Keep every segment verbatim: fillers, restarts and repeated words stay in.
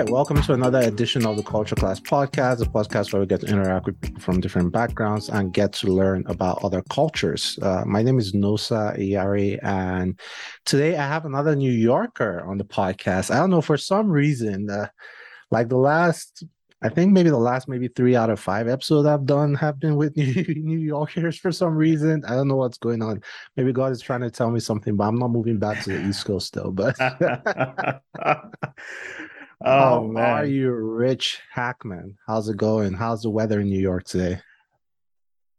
right, welcome to another edition of the Culture Class Podcast, a podcast where we get to interact with people from different backgrounds and get to learn about other cultures. Uh, my name is Nosa Iyari, and today I have another New Yorker on the podcast. I don't know, for some reason, uh, like the last, I think maybe the last maybe three out of five episodes I've done have been with New, New Yorkers for some reason. I don't know what's going on. Maybe God is trying to tell me something, but I'm not moving back to the East Coast though, but... Oh, how man. Are you, Rich Hackman? How's it going? How's the weather in New York today?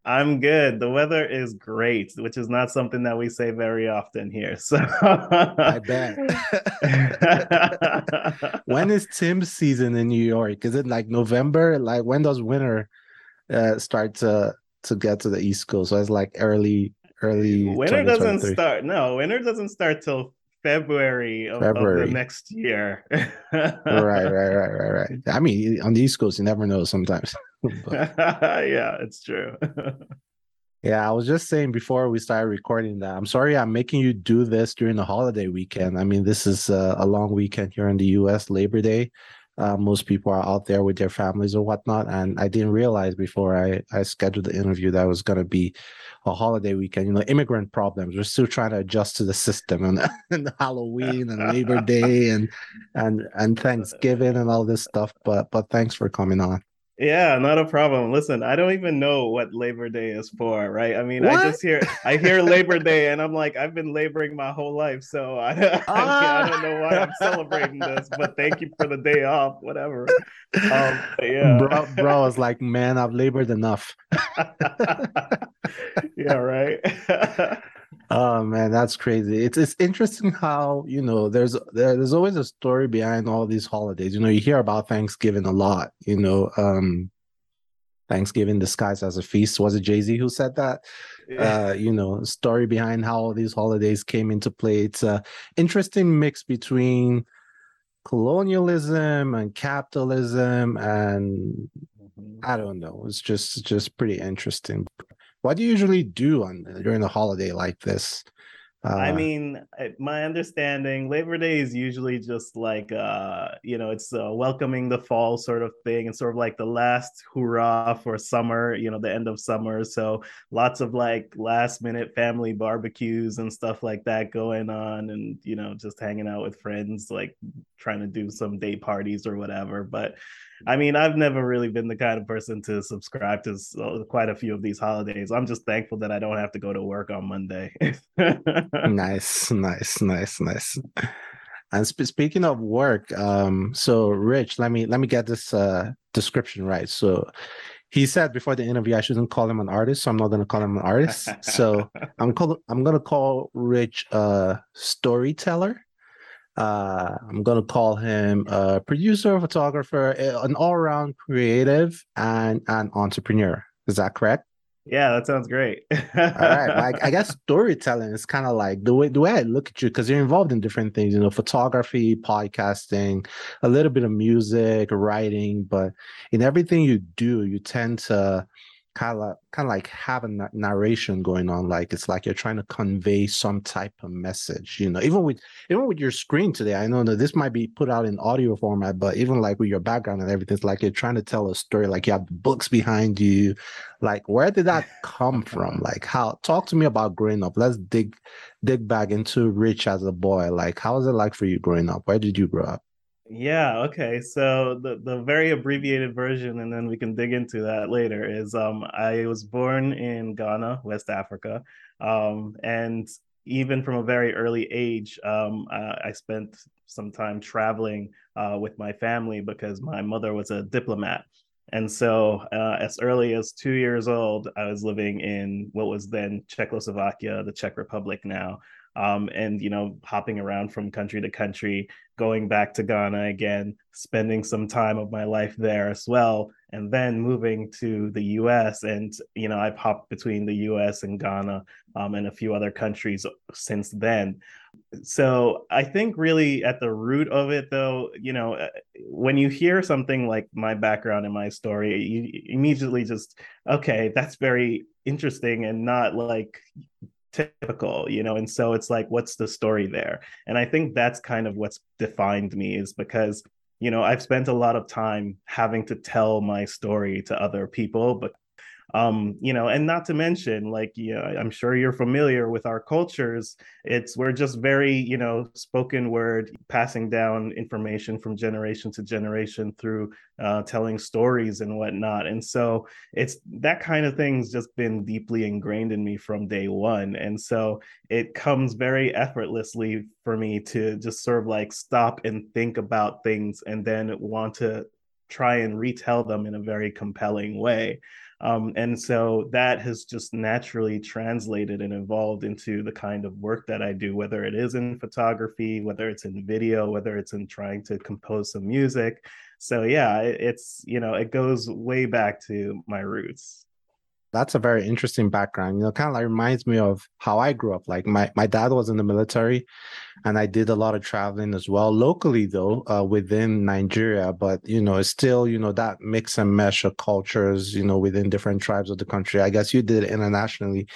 I'm good. The weather is great, which is not something that we say very often here. So I bet. When is Tim season in New York? Is it like November? Like when does winter uh, start to to get to the East Coast? So it's like early, early. Winter doesn't start. No, winter doesn't start till February of, February of the next year. right, right, right, right, right. I mean, on the East Coast, you never know sometimes. But... yeah, it's true. Yeah, I was just saying before we started recording that I'm sorry I'm making you do this during the holiday weekend. I mean, this is a, a long weekend here in the U S, Labor Day. Uh, most people are out there with their families or whatnot, and I didn't realize before I, I scheduled the interview that it was going to be a holiday weekend. You know, immigrant problems. We're still trying to adjust to the system, and, and Halloween and Labor Day and and and Thanksgiving and all this stuff. But but thanks for coming on. Yeah, not a problem. Listen, I don't even know what Labor Day is for, right? I mean, what? I just hear I hear Labor Day and I'm like, I've been laboring my whole life, so I, ah. I, I don't know why I'm celebrating this, but thank you for the day off, whatever. Um, yeah. Bro, bro is like, man, I've labored enough. Yeah, right? Oh, man, that's crazy. It's it's interesting how, you know, there's there, there's always a story behind all these holidays. You know, you hear about Thanksgiving a lot, you know, um, Thanksgiving disguised as a feast. Was it Jay-Z who said that? Yeah. Uh, you know, story behind how all these holidays came into play. It's an interesting mix between colonialism and capitalism and I don't know. It's just just pretty interesting. What do you usually do on during a holiday like this? Uh, I mean, my understanding, Labor Day is usually just like, uh, you know, it's uh, welcoming the fall sort of thing. It's sort of like the last hurrah for summer, you know, the end of summer. So lots of like last minute family barbecues and stuff like that going on and, you know, just hanging out with friends, like trying to do some day parties or whatever. But I mean, I've never really been the kind of person to subscribe to so, quite a few of these holidays. I'm just thankful that I don't have to go to work on Monday. Nice, nice, nice, nice. And sp- speaking of work, um, so Rich, let me let me get this uh, description right. So he said before the interview, I shouldn't call him an artist, so I'm not going to call him an artist. So I'm call- I'm going to call Rich a storyteller. Uh, I'm going to call him a producer, a photographer, an all-around creative, and an entrepreneur. Is that correct? Yeah, that sounds great. All right. Like, I guess storytelling is kind of like the way the way I look at you, because you're involved in different things, you know, photography, podcasting, a little bit of music, writing. But in everything you do, you tend to kind of kind of like have a narration going on, like it's like you're trying to convey some type of message, you know, even with even with your screen today. I know that this might be put out in audio format, but even like with your background and everything, it's like you're trying to tell a story, like you have books behind you. Like, where did that come from? Like, how, talk to me about growing up. Let's dig dig back into Rich as a boy. Like, how was it like for you growing up? Where did you grow up? Yeah, okay. So the, the very abbreviated version, and then we can dig into that later, is um, I was born in Ghana, West Africa. Um, and even from a very early age, um, I, I spent some time traveling uh, with my family because my mother was a diplomat. And so uh, as early as two years old, I was living in what was then Czechoslovakia, the Czech Republic now. Um, and, you know, hopping around from country to country, going back to Ghana again, spending some time of my life there as well, and then moving to the U S. And, you know, I've hopped between the U S and Ghana um, and a few other countries since then. So I think really at the root of it, though, you know, when you hear something like my background and my story, you immediately just, okay, that's very interesting and not like... typical, you know, and so it's like, what's the story there? And I think that's kind of what's defined me, is because you know, I've spent a lot of time having to tell my story to other people, but Um, you know, and not to mention, like, you know, I'm sure you're familiar with our cultures. It's we're just very, you know, spoken word, passing down information from generation to generation through uh, telling stories and whatnot. And so it's that kind of thing's just been deeply ingrained in me from day one. And so it comes very effortlessly for me to just sort of like stop and think about things and then want to try and retell them in a very compelling way. Um, and so that has just naturally translated and evolved into the kind of work that I do, whether it is in photography, whether it's in video, whether it's in trying to compose some music. So yeah, it's, you know, it goes way back to my roots. That's a very interesting background. You know, kind of like reminds me of how I grew up. Like my, my dad was in the military and I did a lot of traveling as well, locally though, uh, within Nigeria. But, you know, it's still, you know, that mix and mesh of cultures, you know, within different tribes of the country. I guess you did it internationally.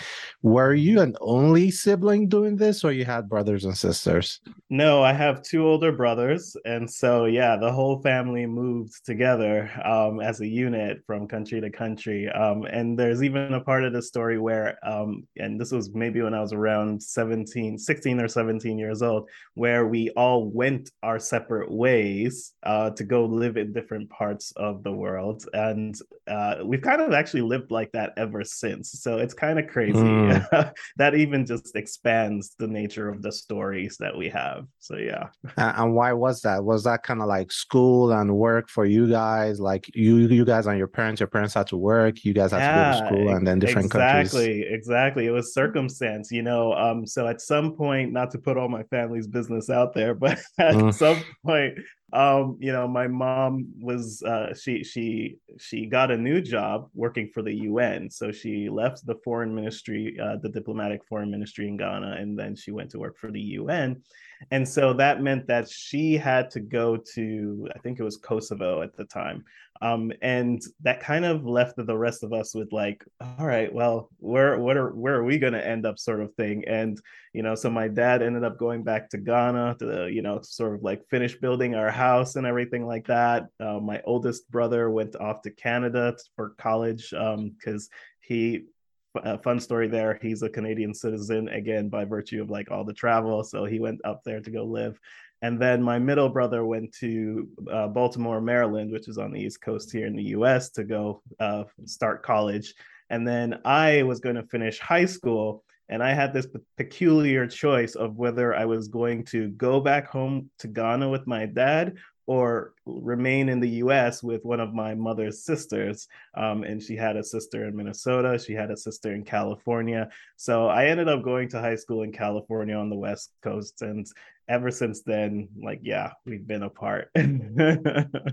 Were you an only sibling doing this or you had brothers and sisters? No, I have two older brothers. And so, yeah, the whole family moved together um, as a unit from country to country. Um, and there's even a part of the story where um and this was maybe when I was around seventeen sixteen or seventeen years old, where we all went our separate ways uh to go live in different parts of the world, and uh we've kind of actually lived like that ever since. So it's kind of crazy. mm. That even just expands the nature of the stories that we have. So yeah. And why was that? Was that kind of like school and work for you guys? Like you you guys and your parents your parents had to work, you guys had yeah. to go to school and then different exactly, countries. Exactly, exactly. It was circumstance, you know. Um, so at some point, not to put all my family's business out there, but at mm. some point, um, you know, my mom was uh, she she she got a new job working for the U N. So she left the foreign ministry, uh, the diplomatic foreign ministry in Ghana, and then she went to work for the U N. And so that meant that she had to go to, I think it was Kosovo at the time. Um, and that kind of left the rest of us with like, all right, well, where what are where are we going to end up, sort of thing. And, you know, so my dad ended up going back to Ghana to, you know, sort of like finish building our house and everything like that. Uh, my oldest brother went off to Canada for college because um, he... Uh, fun story there. He's a Canadian citizen, again, by virtue of like all the travel. So he went up there to go live. And then my middle brother went to uh, Baltimore, Maryland, which is on the East Coast here in the U S, to go uh, start college. And then I was going to finish high school. And I had this peculiar choice of whether I was going to go back home to Ghana with my dad or remain in the U S with one of my mother's sisters. Um, and she had a sister in Minnesota. She had a sister in California. So I ended up going to high school in California on the West Coast. And ever since then, like, yeah, we've been apart.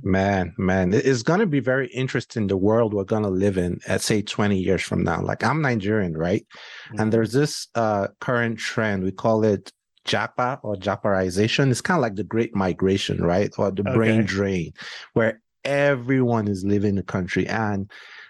man, man, it's going to be very interesting, the world we're going to live in at, say, twenty years from now. Like, I'm Nigerian, right? Mm-hmm. And there's this uh, current trend, we call it Japa or Japaization. It's kind of like the Great Migration, right? Or the okay. brain drain, where everyone is leaving the country. And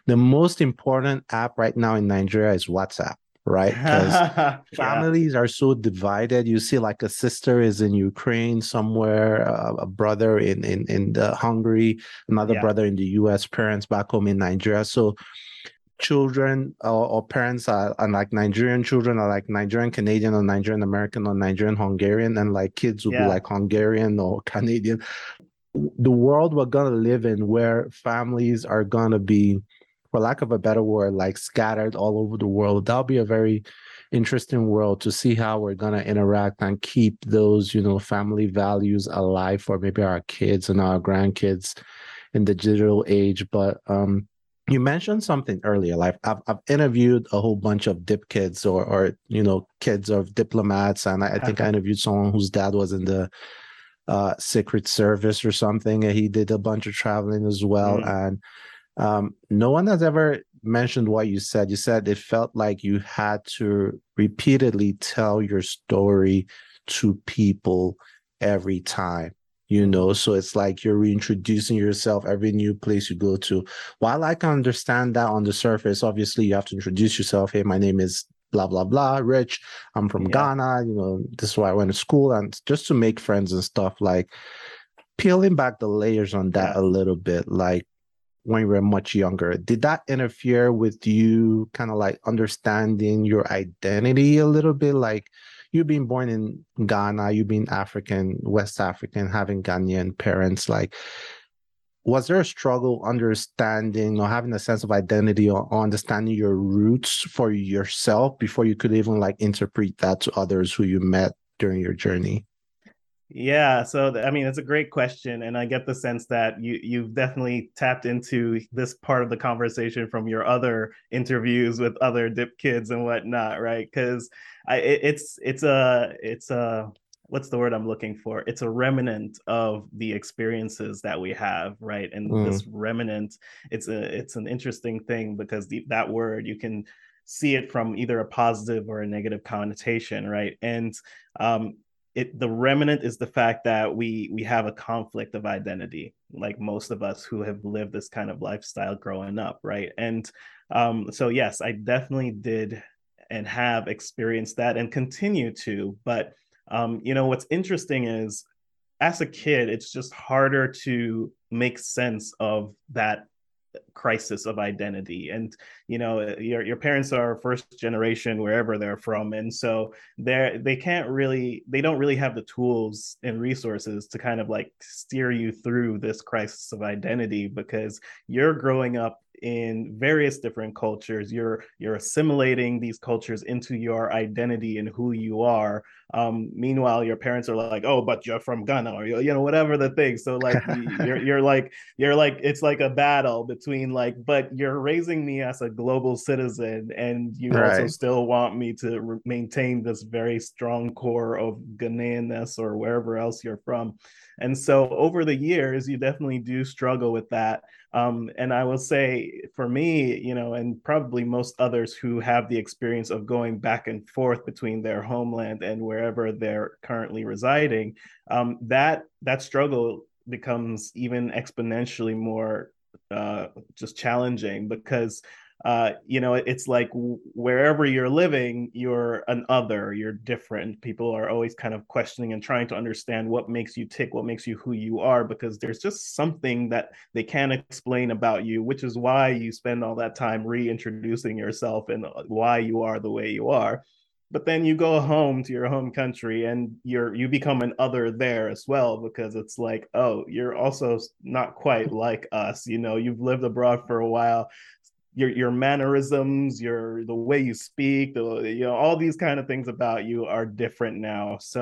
the most important app right now in Nigeria is WhatsApp, right? Because yeah. families are so divided. You see, like, a sister is in Ukraine somewhere, uh, a brother in in in the Hungary, another yeah. brother in the U S, parents back home in Nigeria. So children or, or parents are, are like Nigerian children are like Nigerian Canadian or Nigerian American or Nigerian Hungarian, and like kids will yeah. be like Hungarian or Canadian. The world we're gonna live in, where families are gonna be, for lack of a better word, like scattered all over the world. That'll be a very interesting world to see how we're gonna interact and keep those, you know, family values alive for maybe our kids and our grandkids in the digital age. But um you mentioned something earlier, like I've, I've interviewed a whole bunch of dip kids or, or you know, kids of diplomats. And I, I think okay. I interviewed someone whose dad was in the uh, Secret Service or something. And he did a bunch of traveling as well. Mm-hmm. And um, no one has ever mentioned what you said. You said it felt like you had to repeatedly tell your story to people every time. You know, so it's like you're reintroducing yourself every new place you go to. While I can understand that on the surface, obviously you have to introduce yourself. Hey, my name is blah, blah, blah, Rich. I'm from yeah. Ghana. You know, this is where I went to school, and just to make friends and stuff. Like, peeling back the layers on that a little bit, like when you were much younger, did that interfere with you kind of like understanding your identity a little bit? Like you being born in Ghana, you being African, West African, having Ghanaian parents, like was there a struggle understanding or having a sense of identity or understanding your roots for yourself before you could even like interpret that to others who you met during your journey? Yeah. So, the, I mean, it's a great question. And I get the sense that you, you've definitely tapped into this part of the conversation from your other interviews with other dip kids and whatnot, right? Because I it, it's it's a it's a what's the word I'm looking for? It's a remnant of the experiences that we have, right? And mm. this remnant, it's a it's an interesting thing because the, that word, you can see it from either a positive or a negative connotation, right? And um It, the remnant is the fact that we we have a conflict of identity, like most of us who have lived this kind of lifestyle growing up, right? And um, so, yes, I definitely did and have experienced that and continue to. But, um, you know, what's interesting is as a kid, it's just harder to make sense of that crisis of identity. And you know, your your parents are first generation wherever they're from, and so they're they can't really they don't really have the tools and resources to kind of like steer you through this crisis of identity, because you're growing up in various different cultures, you're you're assimilating these cultures into your identity and who you are. Um, meanwhile, your parents are like, "Oh, but you're from Ghana," or you know, whatever the thing. So like, you're you're like you're like it's like a battle between like, but you're raising me as a global citizen, and you right. also still want me to re- maintain this very strong core of Ghanaian-ness or wherever else you're from. And so over the years, you definitely do struggle with that. Um, and I will say for me, you know, and probably most others who have the experience of going back and forth between their homeland and wherever they're currently residing, um, that that struggle becomes even exponentially more uh, just challenging because Uh, you know, it's like wherever you're living, you're an other, you're different. People are always kind of questioning and trying to understand what makes you tick, what makes you who you are, because there's just something that they can't explain about you, which is why you spend all that time reintroducing yourself and why you are the way you are. But then you go home to your home country and you're you become an other there as well, because it's like, oh, you're also not quite like us. You know, you've lived abroad for a while. Your your mannerisms, your the way you speak, the, you know, all these kind of things about you are different now. So,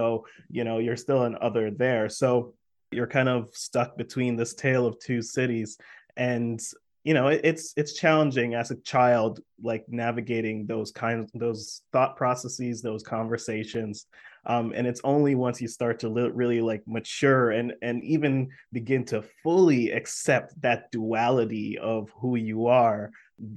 you know, you're still an other there. So you're kind of stuck between this tale of two cities. And, you know, it, it's it's challenging as a child, like navigating those kinds, those thought processes, those conversations. Um, and it's only once you start to li- really like mature and and even begin to fully accept that duality of who you are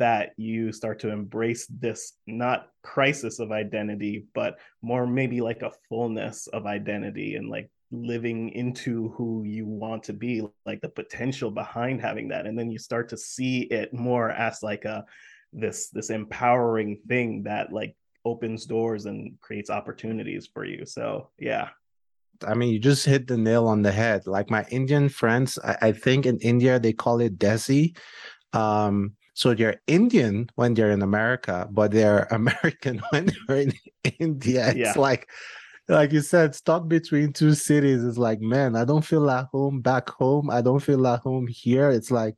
that you start to embrace this not crisis of identity, but more maybe like a fullness of identity and like living into who you want to be, like the potential behind having that. And then you start to see it more as like a this this empowering thing that like opens doors and creates opportunities for you. So yeah, I mean, you just hit the nail on the head. Like my Indian friends, I, I think in India they call it desi. Um, so they're Indian when they're in America, but they're American when they're in India. It's yeah. like, like you said, stuck between two cities. It's like, man, I don't feel at home back home. I don't feel at home here. It's like,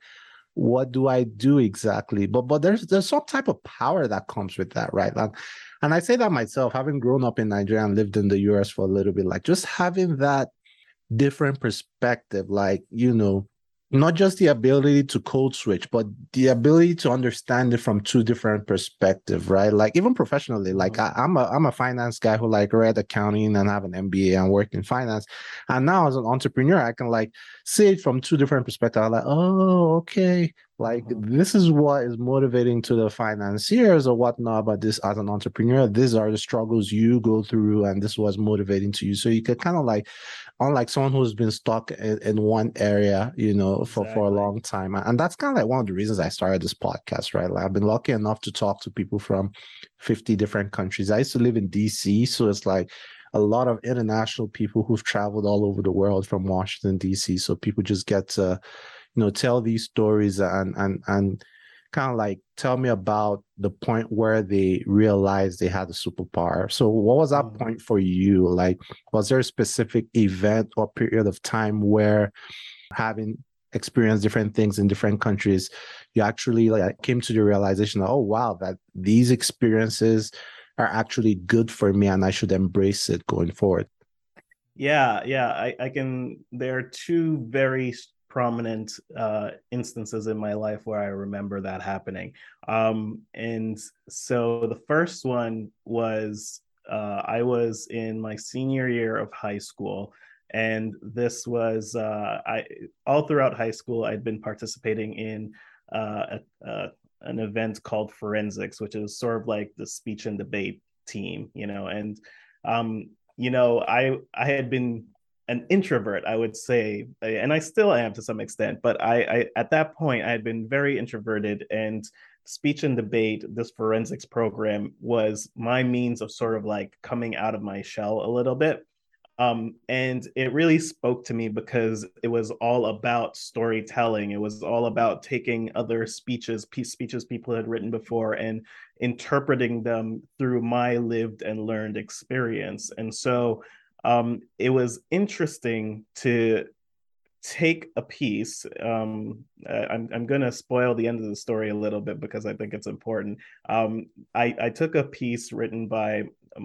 what do I do exactly? But but there's there's some type of power that comes with that, right? Like, and I say that myself, having grown up in Nigeria and lived in the U S for a little bit, like just having that different perspective, like, you know, not just the ability to code switch, but the ability to understand it from two different perspectives, right? Like even professionally, like I, I'm a I'm a finance guy who like read accounting and have an M B A and worked in finance. And now as an entrepreneur, I can like see it from two different perspectives. I'm like, oh, okay. Like this is what is motivating to the financiers or whatnot, but this as an entrepreneur, these are the struggles you go through and this was motivating to you. So you could kind of like, unlike someone who's been stuck in, in one area, you know, for, exactly. for a long time. And that's kind of like one of the reasons I started this podcast, right? Like I've been lucky enough to talk to people from fifty different countries. I used to live in D C, so it's like a lot of international people who've traveled all over the world from Washington, D C. So people just get to, you know, tell these stories and and and kind of like tell me about the point where they realized they had a superpower. So what was that point for you? Like, was there a specific event or period of time where, having experienced different things in different countries, you actually like came to the realization that, oh wow, that these experiences are actually good for me and I should embrace it going forward? Yeah, yeah. I, I can, there are two very prominent uh, instances in my life where I remember that happening. Um, and so the first one was, uh, I was in my senior year of high school. And this was, uh, I all throughout high school, I'd been participating in uh, a, a, an event called Forensics, which is sort of like the speech and debate team, you know, and, um, you know, I I had been an introvert, I would say, and I still am to some extent, but I, I at that point, I had been very introverted, and speech and debate, this forensics program, was my means of sort of like coming out of my shell a little bit. Um, and it really spoke to me because it was all about storytelling. It was all about taking other speeches, pe- speeches people had written before, and interpreting them through my lived and learned experience. And so um, it was interesting to take a piece. Um, I'm, I'm going to spoil the end of the story a little bit because I think it's important. Um, I, I took a piece written by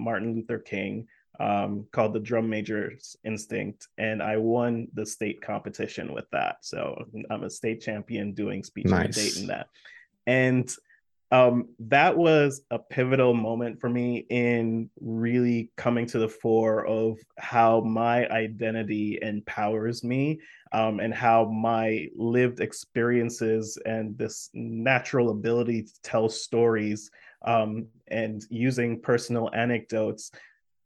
Martin Luther King, Um, called The Drum Major's Instinct, and I won the state competition with that. So I'm a state champion doing speech nice. and debate in that. And um, that was a pivotal moment for me in really coming to the fore of how my identity empowers me, um, and how my lived experiences and this natural ability to tell stories um, and using personal anecdotes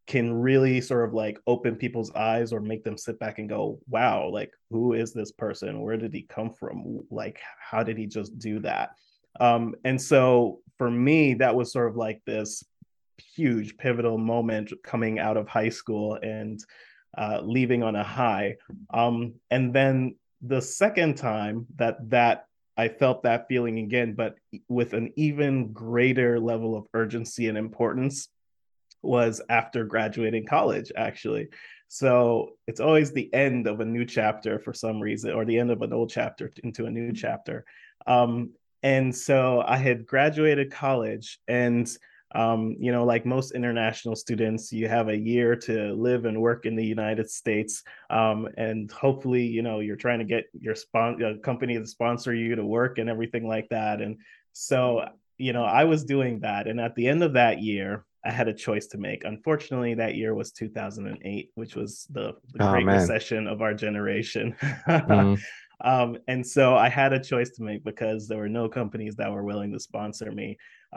can really sort of like open people's eyes or make them sit back and go, wow, like, who is this person? Where did he come from? Like, how did he just do that? Um, and so for me, that was sort of like this huge pivotal moment coming out of high school and uh, leaving on a high. Um, and then the second time that that I felt that feeling again, but with an even greater level of urgency and importance, was after graduating college, actually. So it's always the end of a new chapter for some reason, or the end of an old chapter into a new chapter. Um, and so I had graduated college, and, um, you know, like most international students, you have a year to live and work in the United States. Um, and hopefully, you know, you're trying to get your spon- a company to sponsor you to work and everything like that. And so, you know, I was doing that. And at the end of that year, I had a choice to make. Unfortunately, that year was two thousand eight, which was the, the oh, great man. recession of our generation. Mm-hmm. um, and so I had a choice to make because there were no companies that were willing to sponsor me.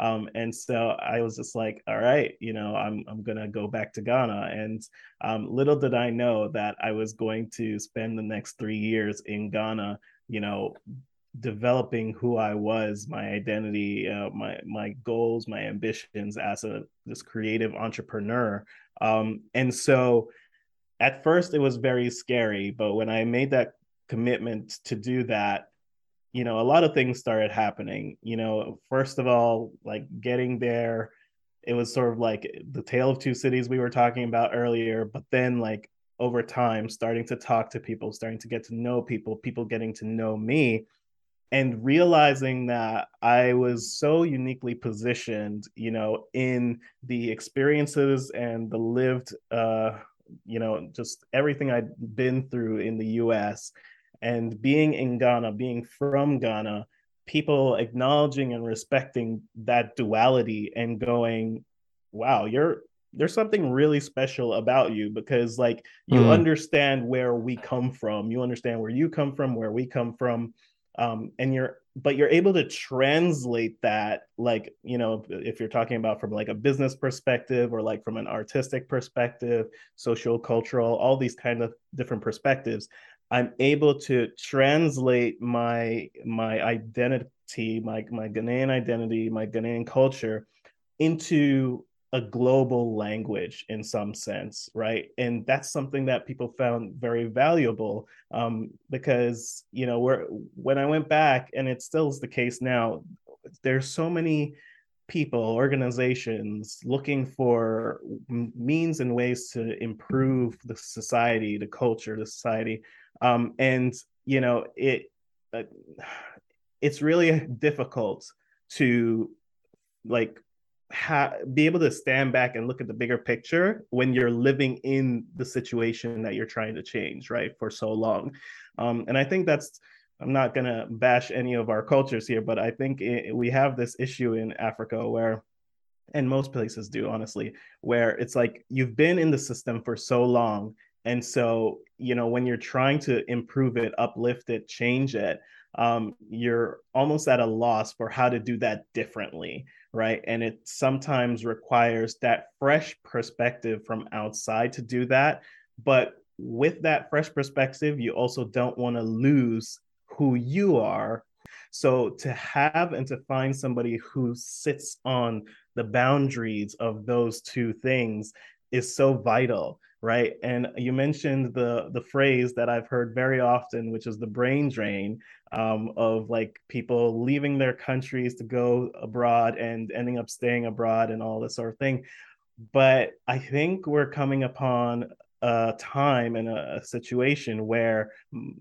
Um, and so I was just like, all right, you know, I'm I'm going to go back to Ghana. And um, little did I know that I was going to spend the next three years in Ghana, you know, developing who I was, my identity, uh, my my goals, my ambitions as a this creative entrepreneur. Um, and so at first it was very scary, but when I made that commitment to do that, you know, a lot of things started happening. You know, first of all, like getting there, it was sort of like the tale of two cities we were talking about earlier, but then like over time, starting to talk to people, starting to get to know people, people getting to know me, and realizing that I was so uniquely positioned, you know, in the experiences and the lived, uh, you know, just everything I'd been through in the U S, and being in Ghana, being from Ghana, people acknowledging and respecting that duality and going, wow, you're there's something really special about you because like you mm-hmm. understand where we come from, you understand where you come from, where we come from. Um, and you're, but you're able to translate that, like, you know, if you're talking about from like a business perspective or like from an artistic perspective, social, cultural, all these kind of different perspectives, I'm able to translate my, my identity, my, my Ghanaian identity, my Ghanaian culture into a global language in some sense, right? And that's something that people found very valuable, um, because, you know, we're, when I went back, and it still is the case now, there's so many people, organizations looking for means and ways to improve the society, the culture, the society. Um, and, you know, it uh, it's really difficult to, like, Ha- be able to stand back and look at the bigger picture when you're living in the situation that you're trying to change, right, for so long. Um, and I think that's, I'm not going to bash any of our cultures here, but I think it, we have this issue in Africa where, and most places do, honestly, where it's like you've been in the system for so long. And so, you know, when you're trying to improve it, uplift it, change it, um, you're almost at a loss for how to do that differently, right? And it sometimes requires that fresh perspective from outside to do that. But with that fresh perspective, you also don't want to lose who you are. So to have and to find somebody who sits on the boundaries of those two things is so vital, right? And you mentioned the the phrase that I've heard very often, which is the brain drain, um, of like people leaving their countries to go abroad and ending up staying abroad and all this sort of thing. But I think we're coming upon a time and a, a situation where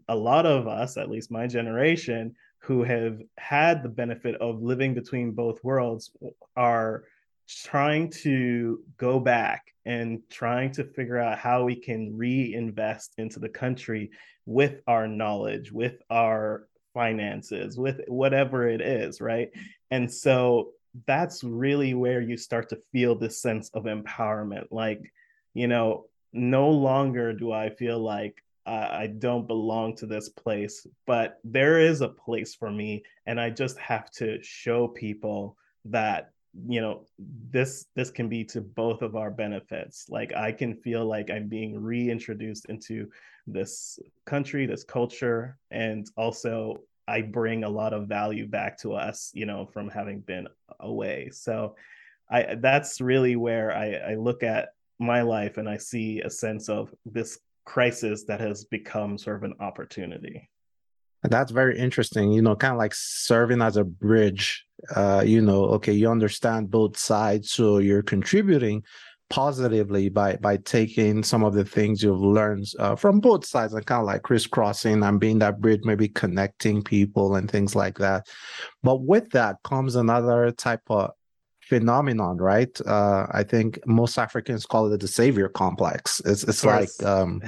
a lot of us, at least my generation, who have had the benefit of living between both worlds are trying to go back and trying to figure out how we can reinvest into the country with our knowledge, with our finances, with whatever it is, right? And so that's really where you start to feel this sense of empowerment. Like, you know, no longer do I feel like I don't belong to this place, but there is a place for me. And I just have to show people that, you know, this this can be to both of our benefits. Like, I can feel like I'm being reintroduced into this country, this culture, and also I bring a lot of value back to us, you know, from having been away. So I that's really where I, I look at my life and I see a sense of this crisis that has become sort of an opportunity. That's very interesting, you know, kind of like serving as a bridge. Uh, you know, okay, you understand both sides, so you're contributing positively by by taking some of the things you've learned uh, from both sides and kind of like crisscrossing and being that bridge, maybe connecting people and things like that. But with that comes another type of phenomenon, right? Uh, I think most Africans call it the savior complex. It's it's yes. like, um,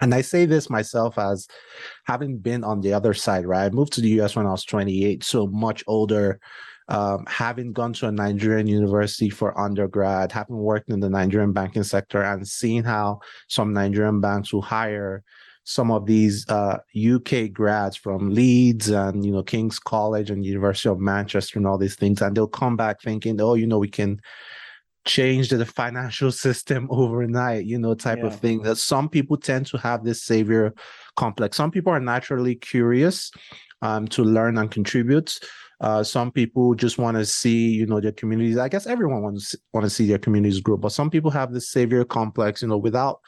and I say this myself as having been on the other side, right? I moved to the U S when I was twenty-eight, so much older, um, having gone to a Nigerian university for undergrad, having worked in the Nigerian banking sector and seeing how some Nigerian banks will hire some of these uh, U K grads from Leeds and, you know, King's College and University of Manchester and all these things. And they'll come back thinking, oh, you know, we can change the financial system overnight, you know, type yeah. of thing. That some people tend to have this savior complex. Some people are naturally curious um, to learn and contribute. Uh, some people just want to see, you know, their communities. I guess everyone wants want to see their communities grow, but some people have this savior complex, you know, without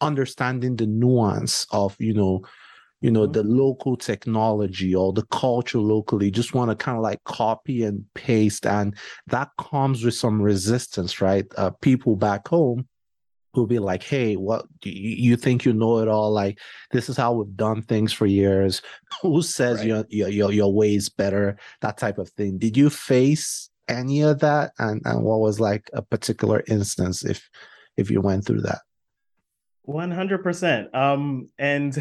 understanding the nuance of, you know, you know, mm-hmm. the local technology or the culture locally, just want to kind of like copy and paste. And that comes with some resistance, right? Uh, people back home who'll be like, hey, what do you, you think you know it all? Like, this is how we've done things for years. Who says right. your, your, your, your way is better? That type of thing. Did you face any of that? And, and what was like a particular instance if if you went through that? one hundred percent. Um, and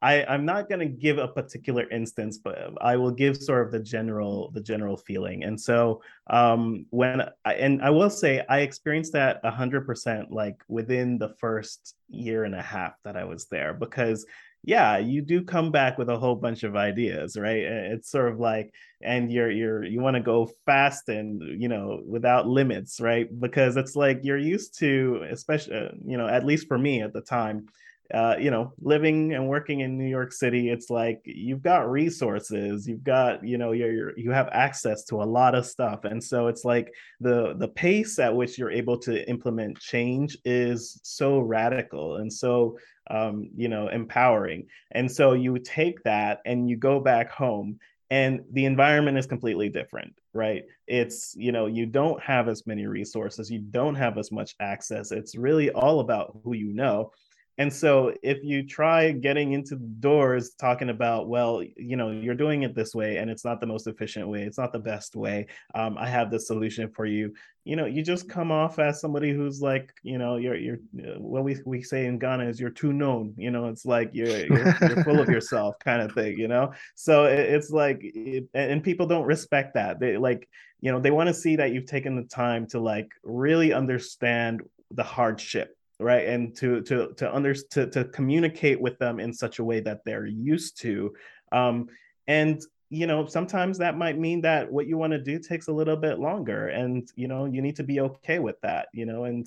I, I'm not going to give a particular instance, but I will give sort of the general, the general feeling. And so um, when I, and I will say I experienced that one hundred percent, like within the first year and a half that I was there, because yeah, you do come back with a whole bunch of ideas, right? It's sort of like, and you're you're you want to go fast and, you know, without limits, right? Because it's like you're used to, especially, you know, at least for me at the time, uh, you know, living and working in New York City, it's like you've got resources, you've got, you know, you're, you're, you have access to a lot of stuff. And so it's like the the pace at which you're able to implement change is so radical and so, um, you know, empowering. And so you take that and you go back home, and the environment is completely different, right? It's, you know, you don't have as many resources, you don't have as much access. It's really all about who you know. And so if you try getting into the doors talking about, well, you know, you're doing it this way and it's not the most efficient way, it's not the best way, um, I have the solution for you, you know, you just come off as somebody who's like, you know, you're, you're, what we, we say in Ghana is you're too known, you know, it's like you're, you're, you're full of yourself kind of thing, you know? So it, it's like, it, and people don't respect that. They like, you know, they want to see that you've taken the time to like really understand the hardship, right? And to to to under to, to communicate with them in such a way that they're used to. Um, and, you know, sometimes that might mean that what you want to do takes a little bit longer. And, you know, you need to be okay with that, you know, and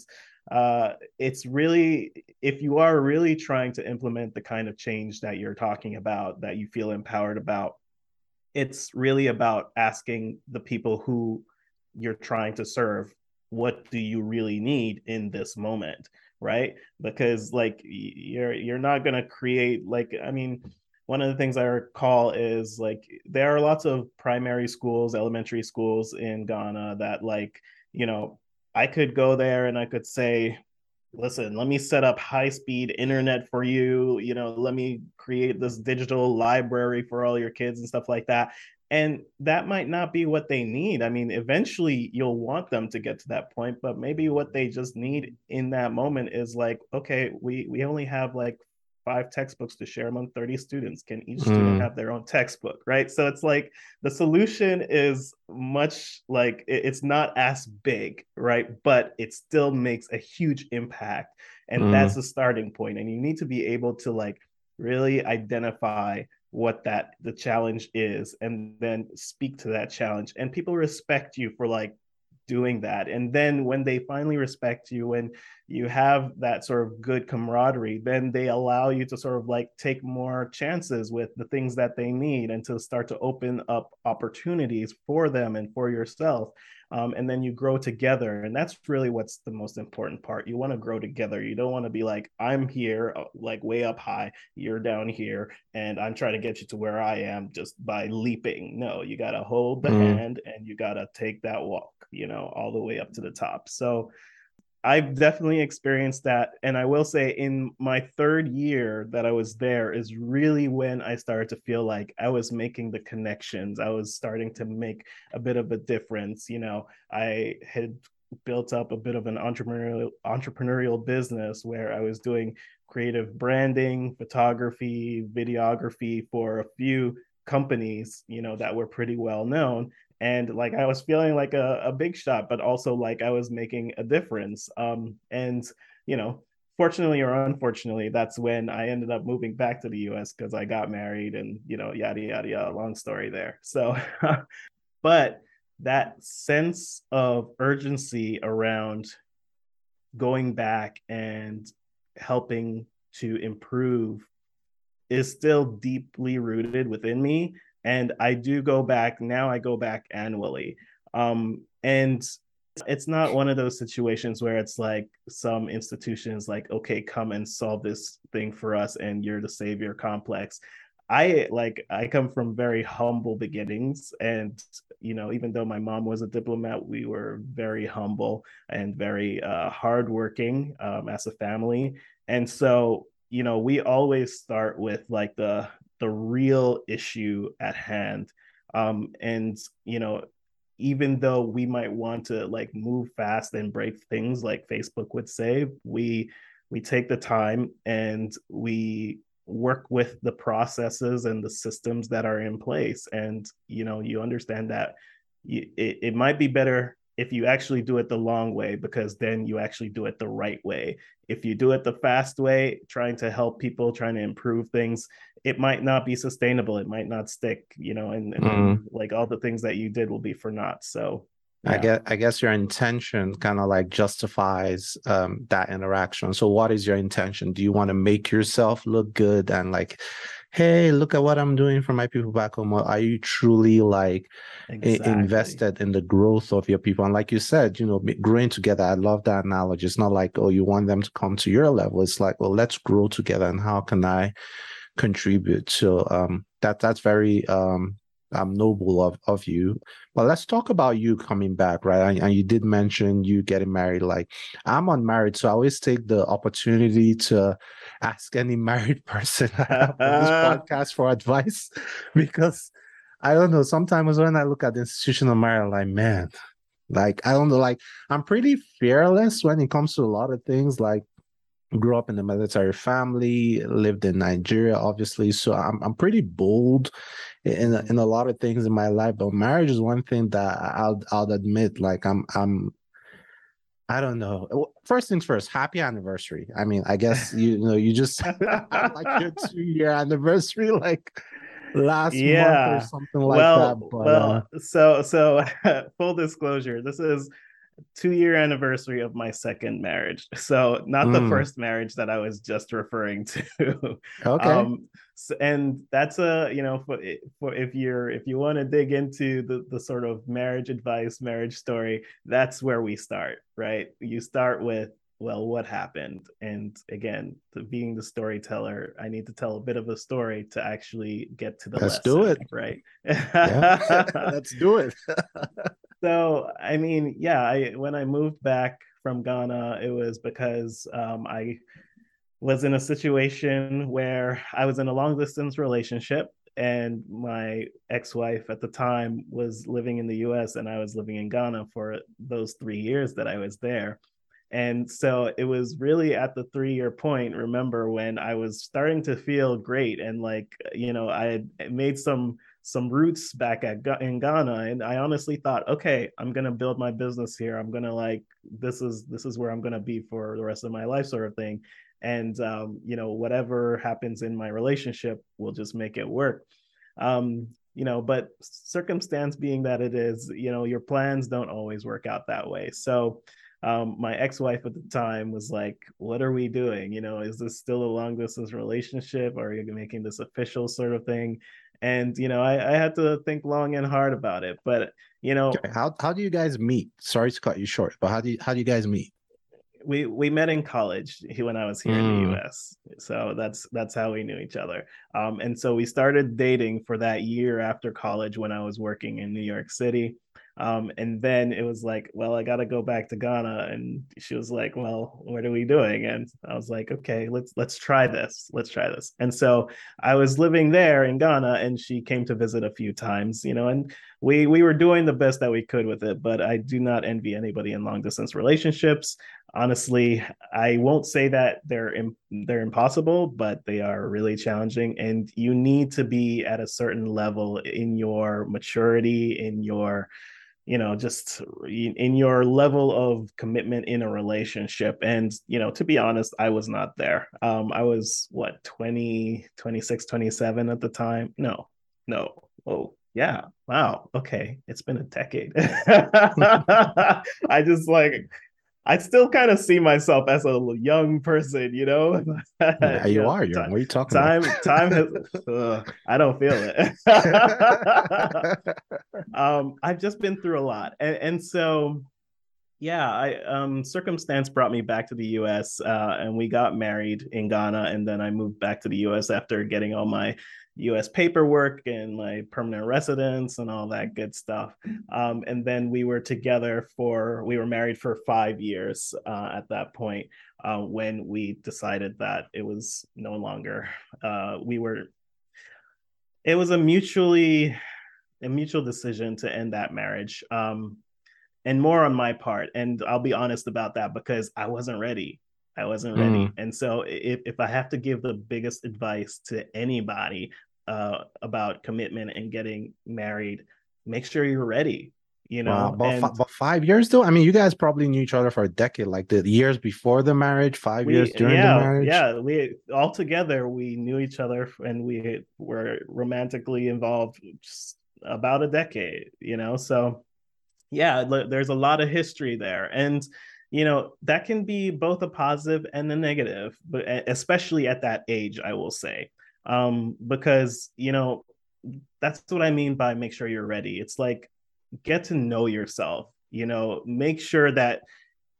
uh, it's really, if you are really trying to implement the kind of change that you're talking about, that you feel empowered about, it's really about asking the people who you're trying to serve, what do you really need in this moment? Right? Because like you're you're not going to create like, I mean, one of the things I recall is like there are lots of primary schools, elementary schools in Ghana that like, you know, I could go there and I could say, listen, let me set up high speed internet for you. You know, let me create this digital library for all your kids and stuff like that. And that might not be what they need. I mean, eventually you'll want them to get to that point, but maybe what they just need in that moment is like, okay, we, we only have like five textbooks to share among thirty students. Can each mm. student have their own textbook, right? So it's like the solution is much like, it, it's not as big, right? But it still makes a huge impact. And mm. that's the starting point. And you need to be able to like really identify what that the challenge is and then speak to that challenge, and people respect you for like doing that. And then when they finally respect you and you have that sort of good camaraderie, then they allow you to sort of like take more chances with the things that they need and to start to open up opportunities for them and for yourself. Um, and then you grow together. And that's really what's the most important part. You want to grow together. You don't want to be like, I'm here, like way up high, you're down here, and I'm trying to get you to where I am just by leaping. No, you got to hold the mm. hand and you got to take that walk, you know, all the way up to the top. So I've definitely experienced that. And I will say in my third year that I was there is really when I started to feel like I was making the connections. I was starting to make a bit of a difference. You know, I had built up a bit of an entrepreneurial entrepreneurial business where I was doing creative branding, photography, videography for a few companies, you know, that were pretty well known. And like, I was feeling like a, a big shot, but also like I was making a difference. Um, and, you know, fortunately or unfortunately, that's when I ended up moving back to the U S because I got married and, you know, yada, yada, yada, long story there. So, but that sense of urgency around going back and helping to improve is still deeply rooted within me. And I do go back now. I go back annually, um, and it's not one of those situations where it's like some institutions like, okay, come and solve this thing for us, and you're the savior complex. I like I come from very humble beginnings, and you know, even though my mom was a diplomat, we were very humble and very uh, hardworking um, as a family. And so, you know, we always start with like the the real issue at hand. Um, and, you know, even though we might want to like move fast and break things like Facebook would say, we, we take the time and we work with the processes and the systems that are in place. And, you know, you understand that you, it, it might be better if you actually do it the long way, because then you actually do it the right way. If you do it the fast way, trying to help people, trying to improve things, it might not be sustainable. It might not stick, you know, and, and mm. like all the things that you did will be for naught. So Yeah. I guess I guess your intention kind of like justifies um, that interaction. So what is your intention? Do you want to make yourself look good and like, hey, look at what I'm doing for my people back home? Or are you truly like exactly. invested in the growth of your people? And like you said, you know, growing together, I love that analogy. It's not like, oh, you want them to come to your level. It's like, well, let's grow together. And how can I contribute? So um, that that's very um, um, noble of, of you. But let's talk about you coming back, right? And, and you did mention you getting married. Like, I'm unmarried, so I always take the opportunity to ask any married person I have on this podcast for advice, because I don't know, sometimes when I look at the institution of marriage, I'm like, man, like, I don't know, like, I'm pretty fearless when it comes to a lot of things. Like, grew up in a military family, lived in Nigeria, obviously, so I'm I'm pretty bold in in a lot of things in my life. But marriage is one thing that I'll I'll admit, like, I'm I'm I don't know. First things first, happy anniversary. I mean, I guess, you know, you just had like your two-year anniversary like last yeah. month or something like well, that. But, well, uh, so so full disclosure, this is two-year anniversary of my second marriage. So not mm. the first marriage that I was just referring to. Okay. Um, so, and that's a, you know, for, for if you're, if you want to dig into the, the sort of marriage advice, marriage story, that's where we start, right? You start with, well, what happened? And again, the, being the storyteller, I need to tell a bit of a story to actually get to the Let's lesson, do it. Right? Yeah. Let's do it. So, I mean, yeah, I, when I moved back from Ghana, it was because um, I was in a situation where I was in a long distance relationship, and my ex-wife at the time was living in the U S and I was living in Ghana for those three years that I was there. And so it was really at the three-year point, remember, when I was starting to feel great and like, you know, I had made some some roots back at in Ghana. And I honestly thought, okay, I'm going to build my business here. I'm going to like, this is, this is where I'm going to be for the rest of my life, sort of thing. And, um, you know, whatever happens in my relationship, we'll just make it work. Um, you know, but circumstance being that it is, you know, your plans don't always work out that way. So um, my ex-wife at the time was like, what are we doing? You know, is this still a long distance relationship? Are you making this official, sort of thing? And, you know, I, I had to think long and hard about it. But, you know, how how do you guys meet? Sorry to cut you short, but how do you, how do you guys meet? We we met in college when I was here mm. in the U S. So that's that's how we knew each other. Um, and so we started dating for that year after college when I was working in New York City. Um, and then it was like, well, I got to go back to Ghana. And she was like, well, what are we doing? And I was like, okay, let's, let's try this. Let's try this. And so I was living there in Ghana, and she came to visit a few times, you know, and we, we were doing the best that we could with it, but I do not envy anybody in long distance relationships. Honestly, I won't say that they're, im- they're impossible, but they are really challenging, and you need to be at a certain level in your maturity, in your, you know, just in your level of commitment in a relationship. And, you know, to be honest, I was not there. Um, I was, what, twenty, twenty-six, twenty-seven at the time? No, no. Oh, yeah. Wow. Okay. It's been a decade. I just like, I still kind of see myself as a young person, you know? Yeah, you, you know, are. You're, time, what are you talking time, about? Time has... Ugh, I don't feel it. um, I've just been through a lot. And, and so, yeah, I, um, circumstance brought me back to the U S uh, and we got married in Ghana. And then I moved back to the U S after getting all my U S paperwork and my permanent residence and all that good stuff. Um, and then we were together for, we were married for five years uh, at that point uh, when we decided that it was no longer, uh, we were, it was a mutually, a mutual decision to end that marriage. Um, and more on my part. And I'll be honest about that because I wasn't ready. I wasn't ready. Mm. And so if, if I have to give the biggest advice to anybody uh, about commitment and getting married, make sure you're ready, you know. Wow, but, and, f- but five years though? I mean, you guys probably knew each other for a decade, like the years before the marriage, five we, years during yeah, the marriage. Yeah, we all together, we knew each other and we were romantically involved just about a decade, you know, so yeah, there's a lot of history there. And, you know, that can be both a positive and a negative, but especially at that age, I will say, um, because, you know, that's what I mean by make sure you're ready. It's like, get to know yourself, you know, make sure that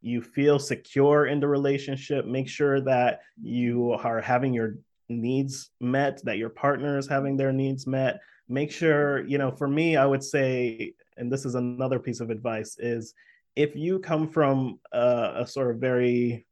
you feel secure in the relationship, make sure that you are having your needs met, that your partner is having their needs met. Make sure, you know, for me, I would say, and this is another piece of advice, is if you come from a, a sort of very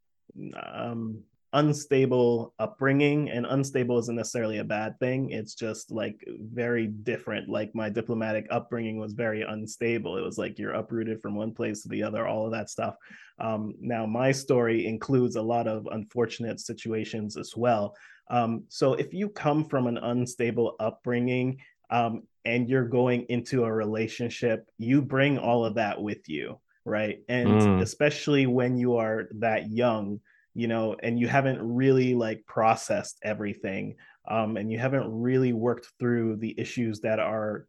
um, unstable upbringing, and unstable isn't necessarily a bad thing, it's just like very different. Like my diplomatic upbringing was very unstable. It was like you're uprooted from one place to the other, all of that stuff. Um, now, my story includes a lot of unfortunate situations as well. Um, so if you come from an unstable upbringing, um, and you're going into a relationship, you bring all of that with you, right? And mm. especially when you are that young, you know, and you haven't really like processed everything, um, and you haven't really worked through the issues that are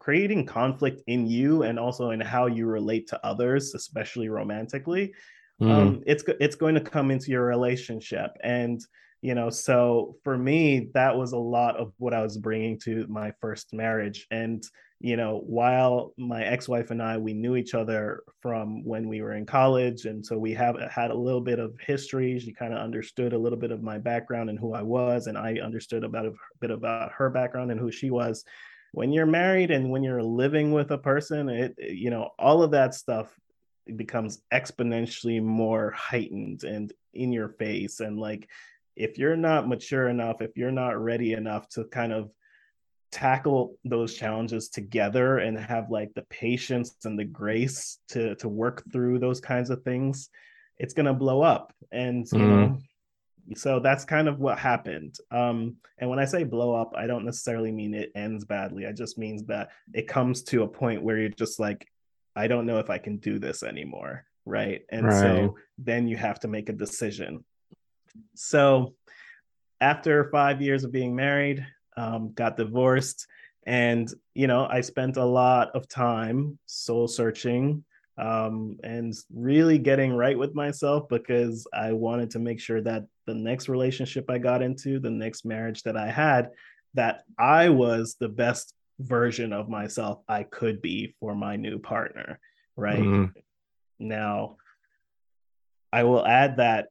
creating conflict in you and also in how you relate to others, especially romantically, mm. um, it's it's going to come into your relationship. And you know, so for me, that was a lot of what I was bringing to my first marriage. And, you know, while my ex-wife and I, we knew each other from when we were in college. And so we have had a little bit of history. She kind of understood a little bit of my background and who I was. And I understood about a bit about her background and who she was. When you're married and when you're living with a person, it, you know, all of that stuff becomes exponentially more heightened and in your face. And like, if you're not mature enough, if you're not ready enough to kind of tackle those challenges together and have like the patience and the grace to to work through those kinds of things, it's going to blow up. And mm-hmm. you know, so that's kind of what happened. Um, and when I say blow up, I don't necessarily mean it ends badly. I just means that it comes to a point where you're just like, I don't know if I can do this anymore. Right. And right. so then you have to make a decision. So after five years of being married, um, got divorced, and, you know, I spent a lot of time soul searching, um, and really getting right with myself, because I wanted to make sure that the next relationship I got into, the next marriage that I had, that I was the best version of myself I could be for my new partner. Right? Mm-hmm. Now, I will add that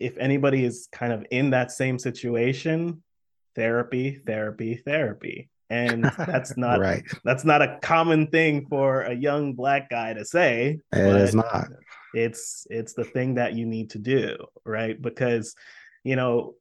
if anybody is kind of in that same situation, therapy, therapy, therapy. And that's not right. That's not a common thing for a young Black guy to say. It is not. It's it's the thing that you need to do, right? Because, you know,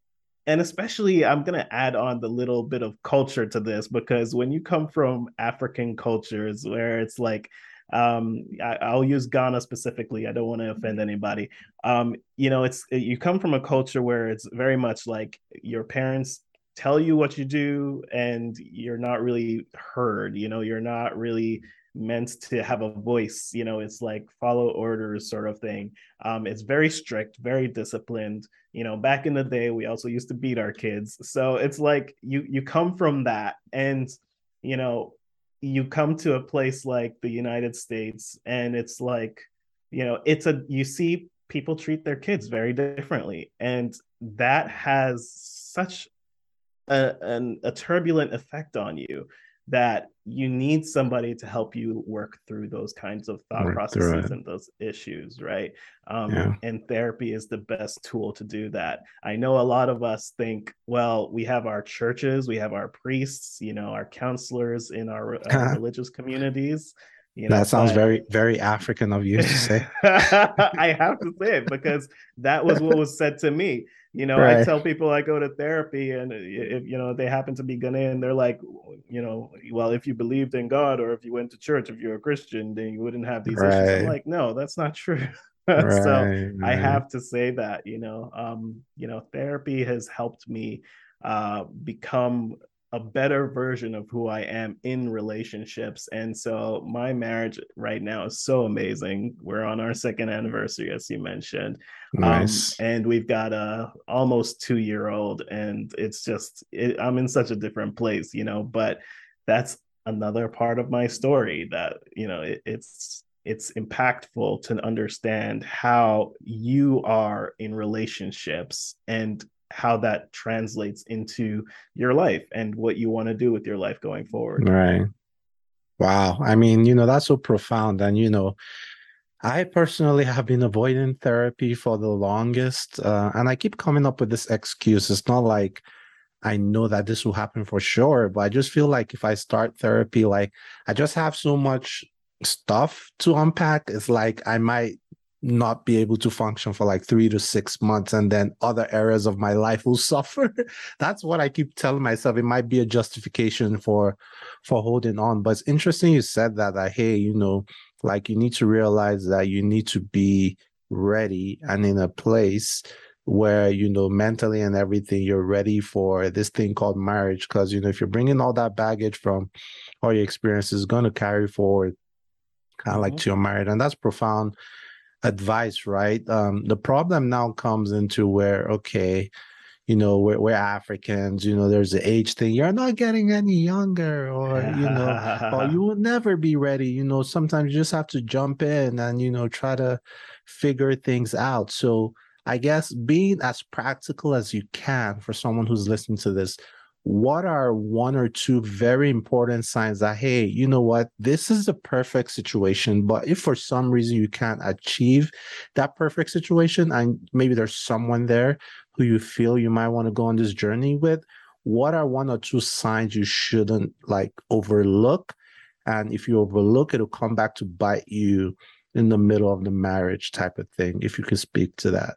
and especially I'm going to add on the little bit of culture to this, because when you come from African cultures where it's like, Um, I, I'll use Ghana specifically. I don't want to offend anybody. Um, you know, it's you come from a culture where it's very much like your parents tell you what you do and you're not really heard, you know, you're not really meant to have a voice, you know, it's like follow orders sort of thing. Um, it's very strict, very disciplined. You know, back in the day, we also used to beat our kids. So it's like you you come from that and, you know, you come to a place like the United States and it's like, you know, it's a, you see people treat their kids very differently. And that has such a, an, a turbulent effect on you that you need somebody to help you work through those kinds of thought work processes and those issues, right? Um, yeah. And therapy is the best tool to do that. I know a lot of us think, well, we have our churches, we have our priests, you know, our counselors in our, our religious communities. You know, that sounds but... very, very African of you to say. I have to say it because that was what was said to me. You know, right. I tell people I go to therapy and if, you know, they happen to be Ghanaian, they're like, you know, well, if you believed in God or if you went to church, if you're a Christian, then you wouldn't have these right. issues. I'm like, no, that's not true. Right, so right. I have to say that, you know, um, you know, therapy has helped me uh, become a better version of who I am in relationships. And so my marriage right now is so amazing. We're on our second anniversary, as you mentioned. Nice. Um, and we've got a almost two year old and it's just, it, I'm in such a different place, you know, but that's another part of my story that, you know, it, it's it's impactful to understand how you are in relationships and how that translates into your life and what you want to do with your life going forward. Right. Wow. I mean, you know, that's so profound. And, you know, I personally have been avoiding therapy for the longest, uh, and I keep coming up with this excuse. It's not like I know that this will happen for sure, but I just feel like if I start therapy, like I just have so much stuff to unpack. It's like I might not be able to function for like three to six months, and then other areas of my life will suffer. That's what I keep telling myself. It might be a justification for for holding on. But it's interesting you said that, that, hey, you know, like you need to realize that you need to be ready and in a place where, you know, mentally and everything, you're ready for this thing called marriage. Because, you know, if you're bringing all that baggage from all your experiences, going to carry forward kind of like to your marriage. And that's profound advice, right? Um, the problem now comes into where, okay, you know, we're, we're Africans, you know, there's the age thing. You're not getting any younger, or, you know, or you will never be ready. You know, sometimes you just have to jump in and, you know, try to figure things out. So I guess being as practical as you can for someone who's listening to this, what are one or two very important signs that, hey, you know what, this is the perfect situation, but if for some reason you can't achieve that perfect situation, and maybe there's someone there who you feel you might want to go on this journey with, what are one or two signs you shouldn't like overlook? And if you overlook, it'll come back to bite you in the middle of the marriage type of thing, if you could speak to that.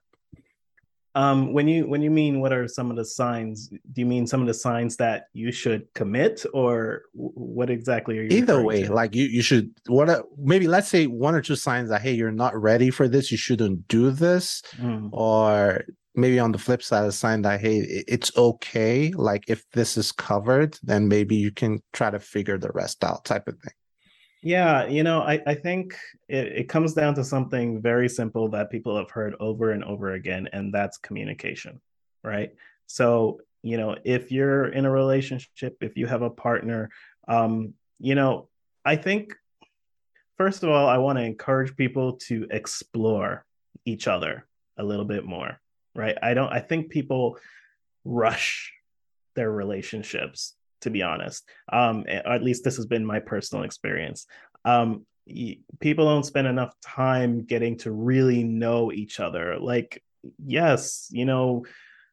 Um, when you when you mean what are some of the signs, do you mean some of the signs that you should commit, or what exactly are you? Either way, to? like you, you should what are, maybe let's say one or two signs that, hey, you're not ready for this, you shouldn't do this, mm. or maybe on the flip side, a sign that, hey, it's okay. Like if this is covered, then maybe you can try to figure the rest out type of thing. Yeah, you know, I, I think it, it comes down to something very simple that people have heard over and over again, and that's communication, right? So, you know, if you're in a relationship, if you have a partner, um, you know, I think, first of all, I want to encourage people to explore each other a little bit more, right? I don't, I think people rush their relationships, to be honest, um, or at least this has been my personal experience. Um, y- people don't spend enough time getting to really know each other. Like, yes, you know,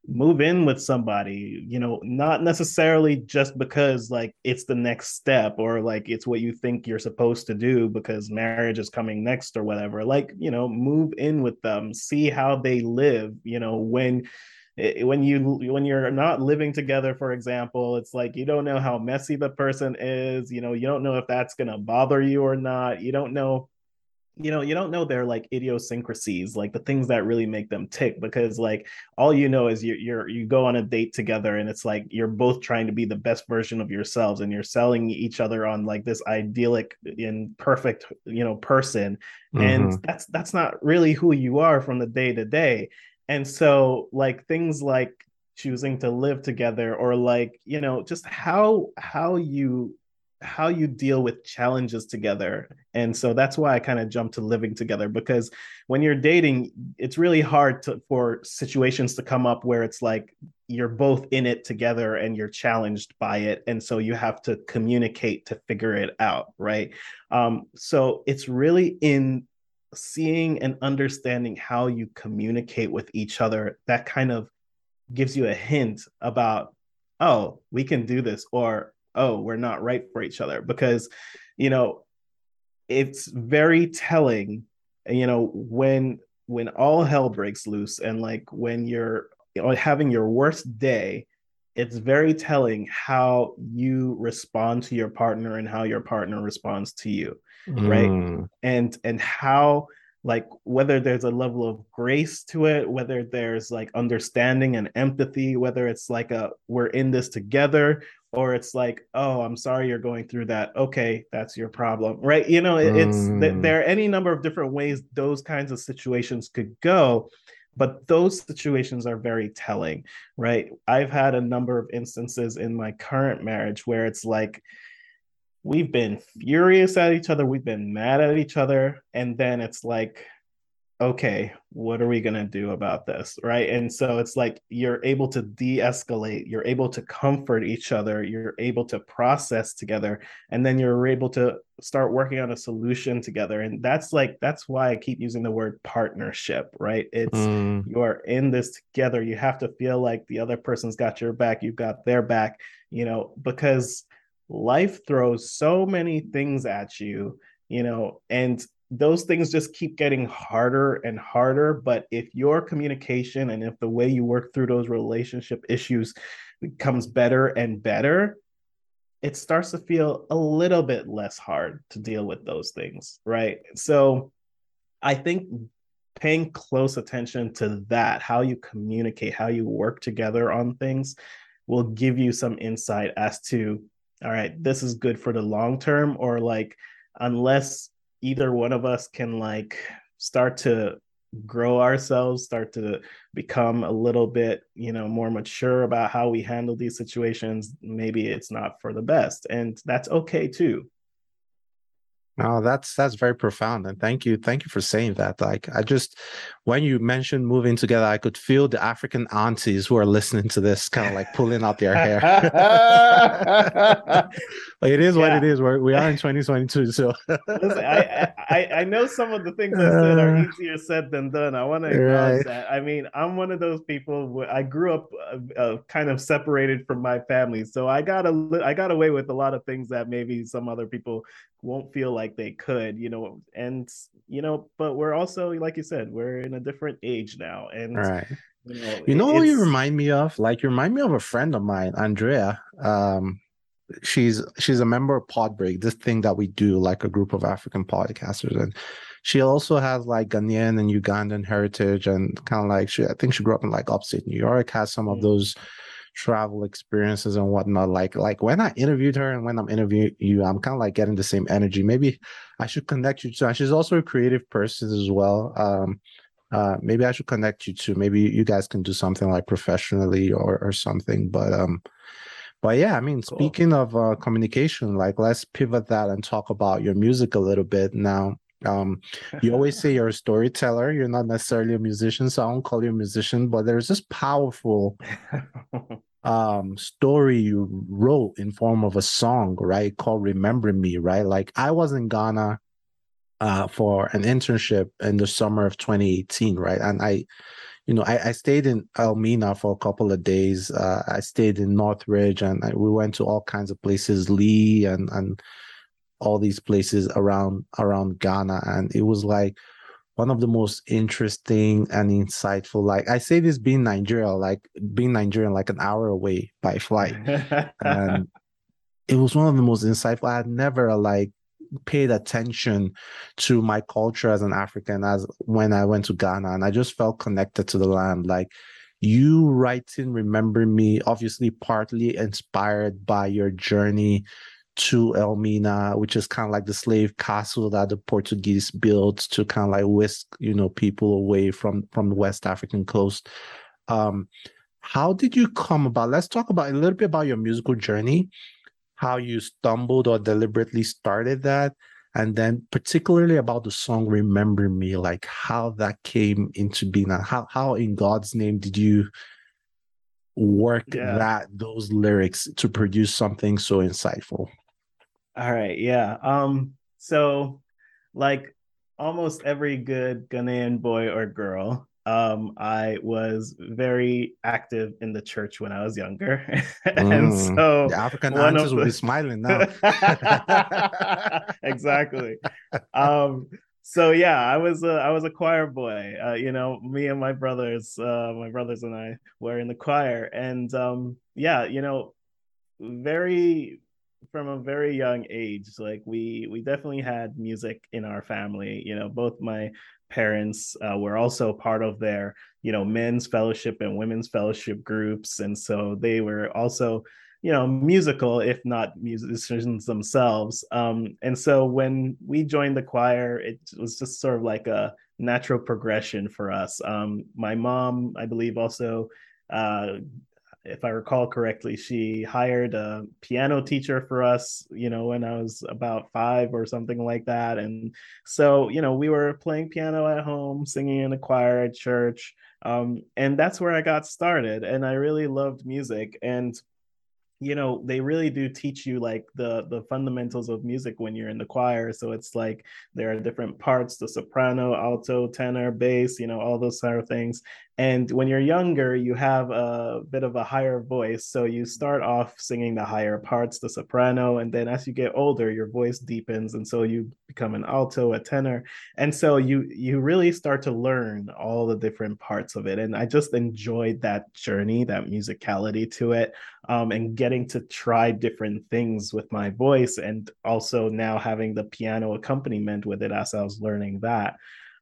move in with somebody, you know, not necessarily just because like it's the next step or like it's what you think you're supposed to do because marriage is coming next or whatever. Like, you know, move in with them, see how they live, you know, when When you when you're not living together, for example, it's like you don't know how messy the person is. You know, you don't know if that's gonna bother you or not. You don't know, you know, you don't know their like idiosyncrasies, like the things that really make them tick. Because like all you know is you you're you go on a date together, and it's like you're both trying to be the best version of yourselves, and you're selling each other on like this idyllic and perfect, you know, person, mm-hmm. and that's that's not really who you are from the day to day. And so like things like choosing to live together or like, you know, just how how you how you deal with challenges together. And so that's why I kind of jumped to living together, because when you're dating, it's really hard to, for situations to come up where it's like you're both in it together and you're challenged by it. And so you have to communicate to figure it out. Right. Um, so it's really in seeing and understanding how you communicate with each other that kind of gives you a hint about, oh, we can do this, or, oh, we're not right for each other. Because, you know, it's very telling, you know, when when all hell breaks loose and like when you're having your worst day, it's very telling how you respond to your partner and how your partner responds to you, right? Mm. And and how, like, whether there's a level of grace to it, whether there's like understanding and empathy, whether it's like a we're in this together, or it's like, oh, I'm sorry you're going through that. Okay, that's your problem, right? You know, it, it's mm. there are any number of different ways those kinds of situations could go. But those situations are very telling, right? I've had a number of instances in my current marriage where it's like, we've been furious at each other. We've been mad at each other. And then it's like, okay, what are we going to do about this? Right. And so it's like, you're able to de-escalate, you're able to comfort each other, you're able to process together, and then you're able to start working on a solution together. And that's like, that's why I keep using the word partnership, right? It's mm. you are in this together. You have to feel like the other person's got your back, you've got their back, you know, because life throws so many things at you, you know, and those things just keep getting harder and harder. But if your communication and if the way you work through those relationship issues becomes better and better, it starts to feel a little bit less hard to deal with those things, right? So I think paying close attention to that, how you communicate, how you work together on things, will give you some insight as to, all right, this is good for the long term, or like, unless either one of us can like start to grow ourselves, start to become a little bit, you know, more mature about how we handle these situations, maybe it's not for the best. And that's okay too. No, that's, that's very profound. And thank you. Thank you for saying that. Like, I just, when you mentioned moving together, I could feel the African aunties who are listening to this kind of like pulling out their hair. Like, it is yeah. what it is. We're, we are in twenty twenty-two. So Listen, I, I, I know some of the things I said are easier said than done. I want to acknowledge right. that. I mean, I'm one of those people who, I grew up uh, uh, kind of separated from my family. So I got a, I got away with a lot of things that maybe some other people won't feel like they could, you know, and, you know, but we're also, like you said, we're in a different age now. And, right. you know, you know what you remind me of? Like, you remind me of a friend of mine, Andrea. Um, she's, she's a member of Pod Break, this thing that we do, like a group of African podcasters. And she also has like Ghanaian and Ugandan heritage, and kind of like, she, I think she grew up in like upstate New York, has some mm-hmm. of those travel experiences and whatnot. Like, like when I interviewed her and when I'm interviewing you, I'm kind of like getting the same energy. Maybe I should connect you to her. She's also a creative person as well. Um, uh, maybe I should connect you to, maybe you guys can do something like professionally or or something. But um, but yeah, I mean, cool. Speaking of uh, communication, like, let's pivot that and talk about your music a little bit now. Um, you always say you're a storyteller. You're not necessarily a musician, so I don't call you a musician, but there's this powerful um, story you wrote in form of a song, right? Called Remember Me, right? Like, I was in Ghana uh, for an internship in the summer of twenty eighteen, right? And I, you know, I, I stayed in Elmina for a couple of days. Uh, I stayed in Northridge, and I, we went to all kinds of places, Lee and, and, all these places around around Ghana, and it was like one of the most interesting and insightful. Like, I say this being Nigeria, like being Nigerian, like an hour away by flight, and it was one of the most insightful. I had never like paid attention to my culture as an African as when I went to Ghana, and I just felt connected to the land. Like, you writing "Remember Me," obviously partly inspired by your journey to Elmina, which is kind of like the slave castle that the Portuguese built to kind of like whisk, you know, people away from from the West African coast. Um, how did you come about? Let's talk about a little bit about your musical journey, how you stumbled or deliberately started that, and then particularly about the song "Remember Me," like how that came into being, and how how in God's name did you work yeah. that those lyrics to produce something so insightful? All right. Yeah. Um, so like almost every good Ghanaian boy or girl, um, I was very active in the church when I was younger. Mm. And so the African aunties the... will be smiling now. Exactly. Um, so yeah, I was a, I was a choir boy. Uh, you know, me and my brothers, uh, my brothers and I were in the choir. And um, yeah, you know, very... from a very young age, like we we definitely had music in our family. You know, both my parents uh, were also part of their, you know, men's fellowship and women's fellowship groups, and so they were also, you know, musical, if not musicians themselves. Um, and so when we joined the choir, it was just sort of like a natural progression for us. Um, my mom, I believe, also. Uh, if I recall correctly, she hired a piano teacher for us, you know, when I was about five or something like that. And so, you know, we were playing piano at home, singing in a choir at church. Um, and that's where I got started. And I really loved music. And, you know, they really do teach you like the the fundamentals of music when you're in the choir. So it's like there are different parts, the soprano, alto, tenor, bass, you know, all those sort of things. And when you're younger, you have a bit of a higher voice. So you start off singing the higher parts, the soprano, and then as you get older, your voice deepens. And so you become an alto, a tenor. And so you you really start to learn all the different parts of it. And I just enjoyed that journey, that musicality to it, um, and getting to try different things with my voice. And also now having the piano accompaniment with it as I was learning that.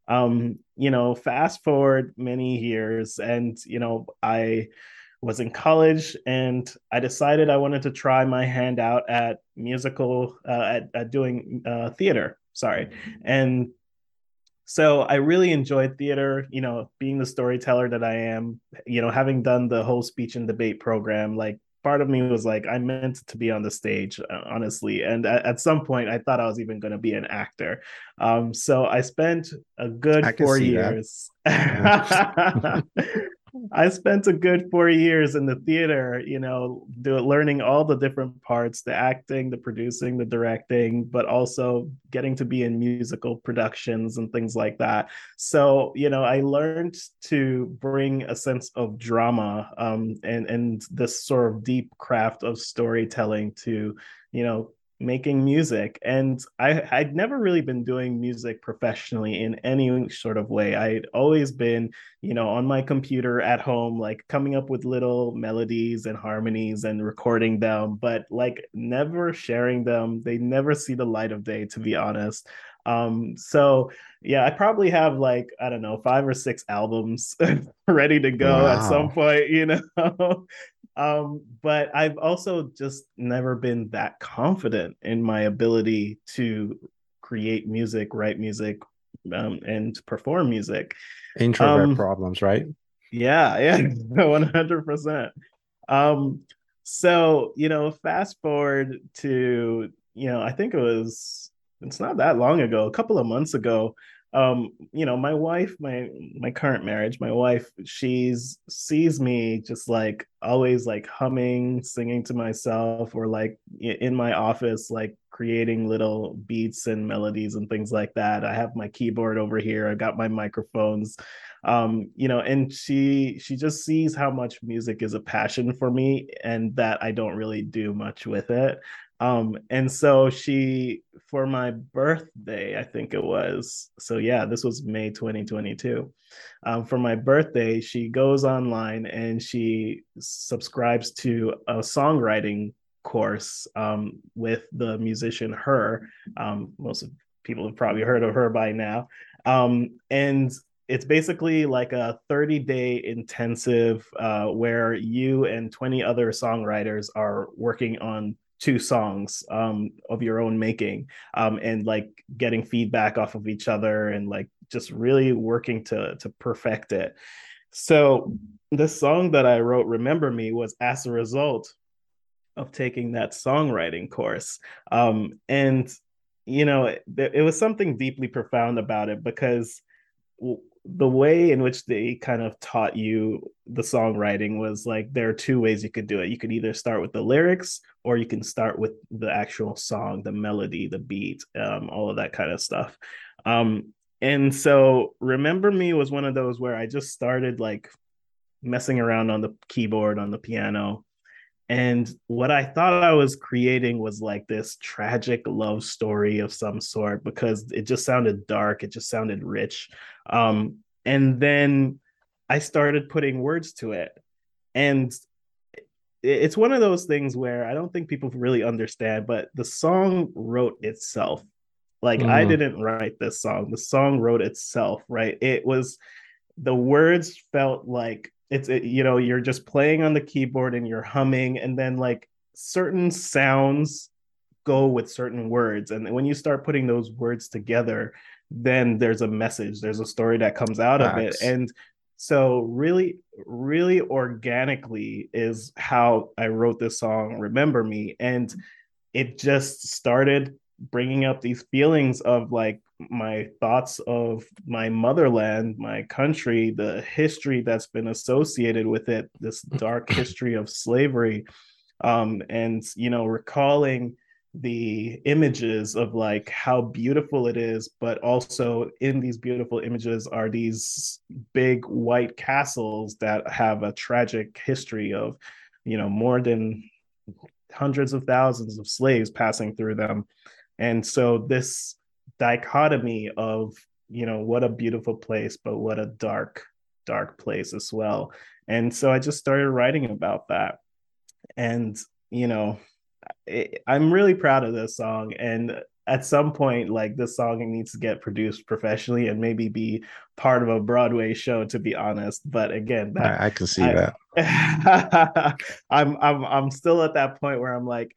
Um, you know, fast forward many years and, you know, I was in college and I decided I wanted to try my hand out at musical, uh, at, at doing uh, theater, sorry. And so I really enjoyed theater, you know, being the storyteller that I am, you know, having done the whole speech and debate program, like part of me was like, I meant to be on the stage, honestly. And at, at some point, I thought I was even going to be an actor. Um, so I spent a good I four years. Yeah. I spent a good four years in the theater, you know, do, learning all the different parts, the acting, the producing, the directing, but also getting to be in musical productions and things like that. So, you know, I learned to bring a sense of drama um, and, and this sort of deep craft of storytelling to, you know, making music. And I, I'd never really been doing music professionally in any sort of way. I'd always been, you know, on my computer at home, like coming up with little melodies and harmonies and recording them, but like never sharing them. They never see the light of day, to be honest. Um, so yeah, I probably have like, I don't know, five or six albums ready to go wow. at some point, you know. Um, but I've also just never been that confident in my ability to create music, write music, um, and perform music. Introvert um, problems, right? Yeah, yeah, one hundred percent. Um, so, you know, fast forward to, you know, I think it was, it's not that long ago, a couple of months ago, Um, you know, my wife, my my current marriage, my wife, she's sees me just like always like humming, singing to myself, or like in my office, like creating little beats and melodies and things like that. I have my keyboard over here. I got my microphones, um, you know, and she she just sees how much music is a passion for me and that I don't really do much with it. Um, and so she, for my birthday, I think it was, so yeah, this was May, twenty twenty-two. Um, for my birthday, she goes online and she subscribes to a songwriting course, um, with the musician Her. Um, most of people have probably heard of her by now. Um, and it's basically like a thirty-day intensive, uh, where you and twenty other songwriters are working on two songs um, of your own making, um, and like getting feedback off of each other and like just really working to to perfect it. So the song that I wrote, Remember Me, was as a result of taking that songwriting course. Um, and, you know, it, it was something deeply profound about it because w- the way in which they kind of taught you the songwriting was like, there are two ways you could do it. You could either start with the lyrics or you can start with the actual song, the melody, the beat, um, all of that kind of stuff. Um, and so Remember Me was one of those where I just started like messing around on the keyboard, on the piano. And what I thought I was creating was like this tragic love story of some sort, because it just sounded dark. It just sounded rich. Um, and then I started putting words to it. And it's one of those things where I don't think people really understand, but the song wrote itself. Like mm. I didn't write this song. The song wrote itself, right? It was, the words felt like, it's, it, you know, you're just playing on the keyboard and you're humming, and then like certain sounds go with certain words. And when you start putting those words together, then there's a message, there's a story that comes out Facts. Of it. And So really, really organically is how I wrote this song, Remember Me. And it just started bringing up these feelings of like my thoughts of my motherland, my country, the history that's been associated with it, this dark history of slavery. Um, and, you know, recalling the images of like how beautiful it is, but also in these beautiful images are these big white castles that have a tragic history of, you know, more than hundreds of thousands of slaves passing through them. And so this dichotomy of, you know, what a beautiful place, but what a dark, dark place as well. And so I just started writing about that. And, you know, it, I'm really proud of this song. And at some point, like, this song needs to get produced professionally and maybe be part of a Broadway show, to be honest. But again, that, I, I can see I, that. I'm I'm I'm still at that point where I'm like,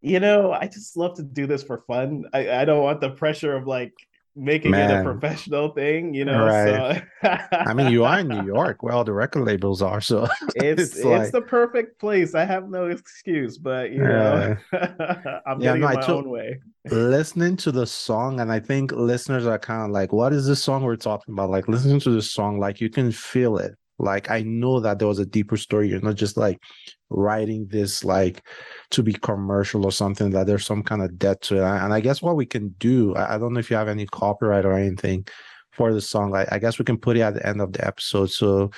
you know, I just love to do this for fun. I, I don't want the pressure of like making Man. it a professional thing, you know. Right. So I mean, you are in New York. Well, the record labels are, so it's it's, it's like... the perfect place. I have no excuse, but you know, uh, I'm yeah, getting no, my I told, own way. Listening to the song, and I think listeners are kind of like, what is this song we're talking about? Like listening to this song, like you can feel it. Like, I know that there was a deeper story. You're not just like writing this like to be commercial or something, that there's some kind of debt to it. And I guess what we can do, I don't know if you have any copyright or anything for the song. I, I guess we can put it at the end of the episode so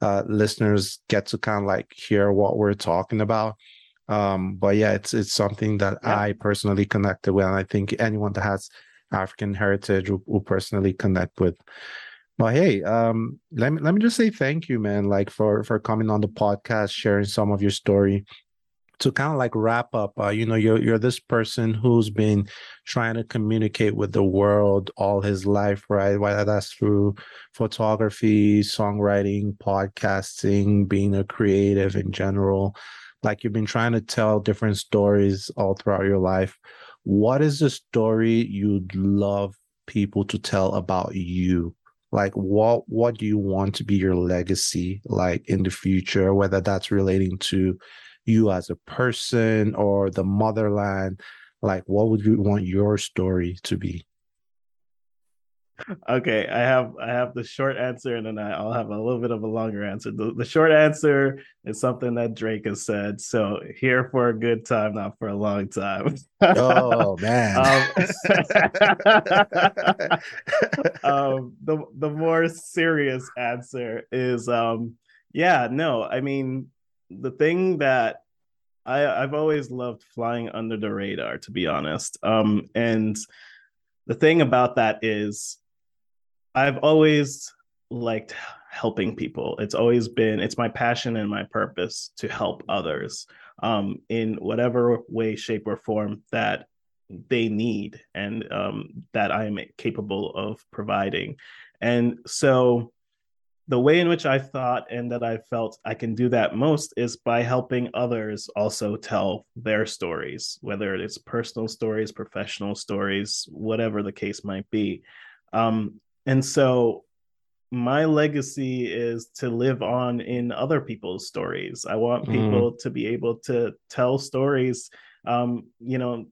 uh, listeners get to kind of like hear what we're talking about. Um, but yeah, it's it's something that yeah. I personally connected with. And I think anyone that has African heritage will, will personally connect with. Well, hey, um, let me let me just say thank you, man, like for, for coming on the podcast, sharing some of your story. To kind of like wrap up, uh, you know, you're you're this person who's been trying to communicate with the world all his life, right? Whether that's through photography, songwriting, podcasting, being a creative in general. Like, you've been trying to tell different stories all throughout your life. What is the story you'd love people to tell about you? Like, what what do you want to be your legacy, like, in the future, whether that's relating to you as a person or the motherland? Like, what would you want your story to be? Okay, I have I have the short answer, and then I'll have a little bit of a longer answer. The, the short answer is something that Drake has said. So, here for a good time, not for a long time. Oh man. um, um, the the more serious answer is, um, yeah, no. I mean, the thing that I I've always loved flying under the radar, to be honest. Um, and the thing about that is, I've always liked helping people. It's always been, it's my passion and my purpose to help others um, in whatever way, shape, or form that they need and um, that I am capable of providing. And so the way in which I thought and that I felt I can do that most is by helping others also tell their stories, whether it's personal stories, professional stories, whatever the case might be. Um, And so my legacy is to live on in other people's stories. I want people mm. to be able to tell stories, um, you know,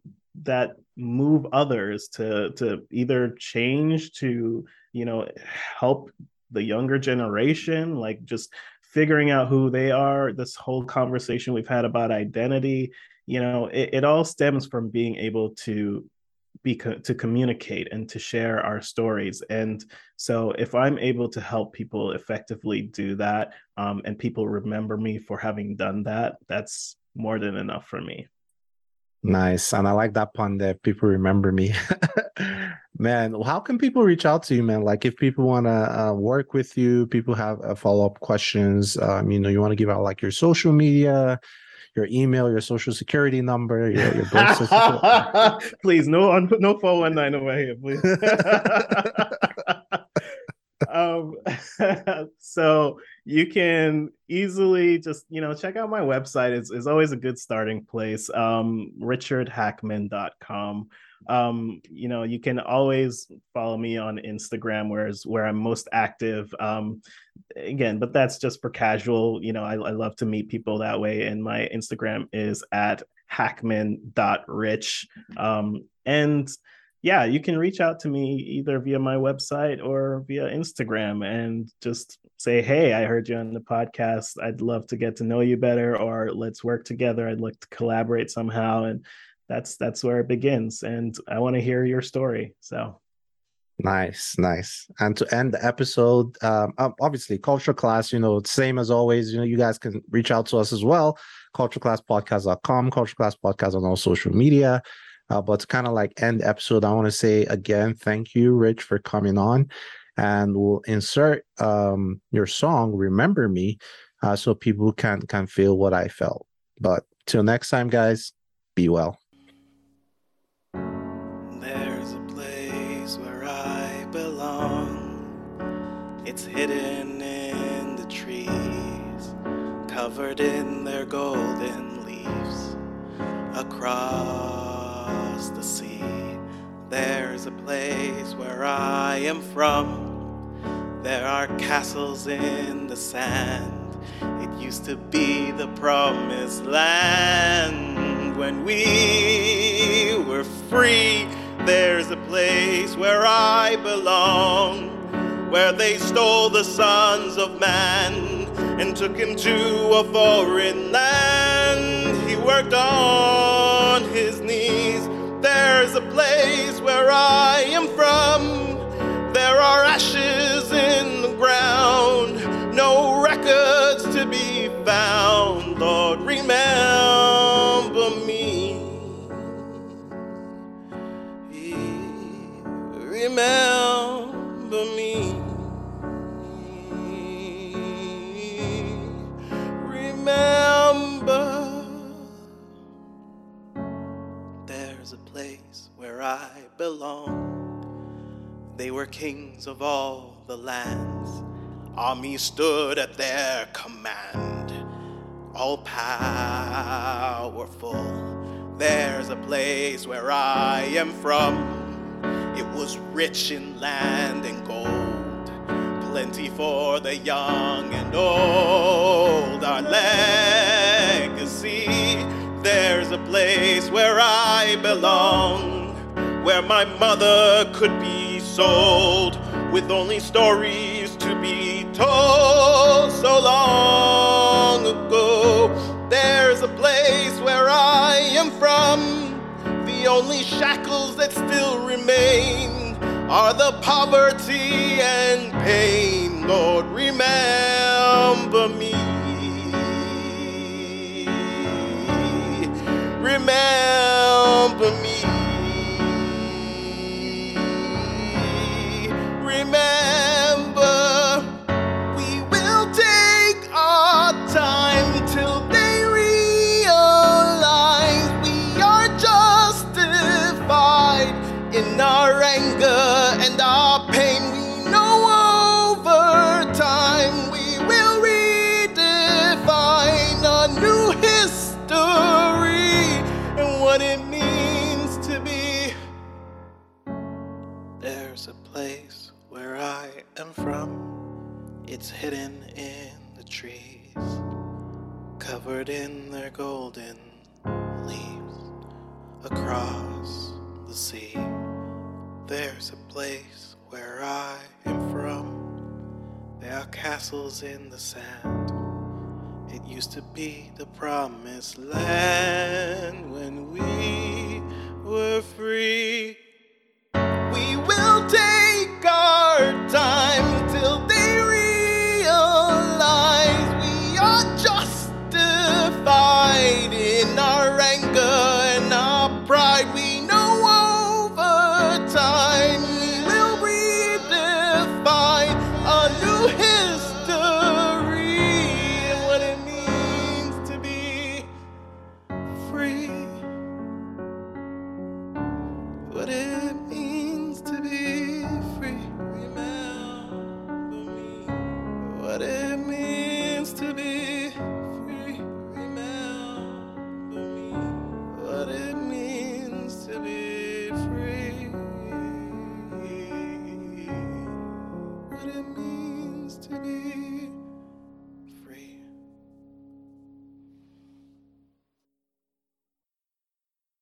that move others to, to either change, to, you know, help the younger generation, like just figuring out who they are. This whole conversation we've had about identity, you know, it, it all stems from being able to Be co- to communicate and to share our stories. And so if I'm able to help people effectively do that, um, and people remember me for having done that, that's more than enough for me. Nice. And I like that pun there. People remember me. Man, how can people reach out to you, man? Like, if people want to uh, work with you, people have uh, follow-up questions, um, you know, you want to give out like your social media, your email, your social security number, your, your birth certificate. Please, no, no four one nine over here, please. um, so you can easily just, you know, check out my website. It's, it's always a good starting place. Um, richard hackman dot com. Um, you know, you can always follow me on Instagram, whereas where I'm most active. Um, again, but that's just for casual. You know, I, I love to meet people that way. And my Instagram is at hackman dot rich. Um, and yeah, you can reach out to me either via my website or via Instagram and just say, hey, I heard you on the podcast. I'd love to get to know you better, or let's work together. I'd like to collaborate somehow. And that's that's where it begins. And I want to hear your story. So nice, nice. And to end the episode, um, obviously, Culture Class, you know, same as always, you know, you guys can reach out to us as well. culture class podcast dot com, Culture Class Podcast on all social media. Uh, but to kind of like end the episode, I want to say again, thank you, Rich, for coming on. And we'll insert um, your song, Remember Me, uh, so people can, can feel what I felt. But till next time, guys, be well. There's a place where I belong. It's hidden in the trees, covered in their golden leaves across the sea. There's a place where I am from. There are castles in the sand. It used to be the promised land when we were free. There's a place where I belong, where they stole the sons of man and took him to a foreign land. He worked on his knees. There's a place where I am from. There are ashes in the ground, no records to be found. Lord, remember me. Remember me. Remember. Place where I belong. They were kings of all the lands. Armies stood at their command, all powerful. There's a place where I am from. It was rich in land and gold, plenty for the young and old. Our legacy. There's a place where I belong, where my mother could be sold with only stories to be told so long ago. There's a place where I am from. The only shackles that still remain are the poverty and pain. Lord, remember me. Remember me. Remember, we will take our time till they realize we are justified in our anger and our pain. We know over time we will redefine a new history. What it means to be. There's a place where I am from. It's hidden in the trees, covered in their golden leaves across the sea. There's a place where I am from. There are castles in the sand. It used to be the promised land when we were free.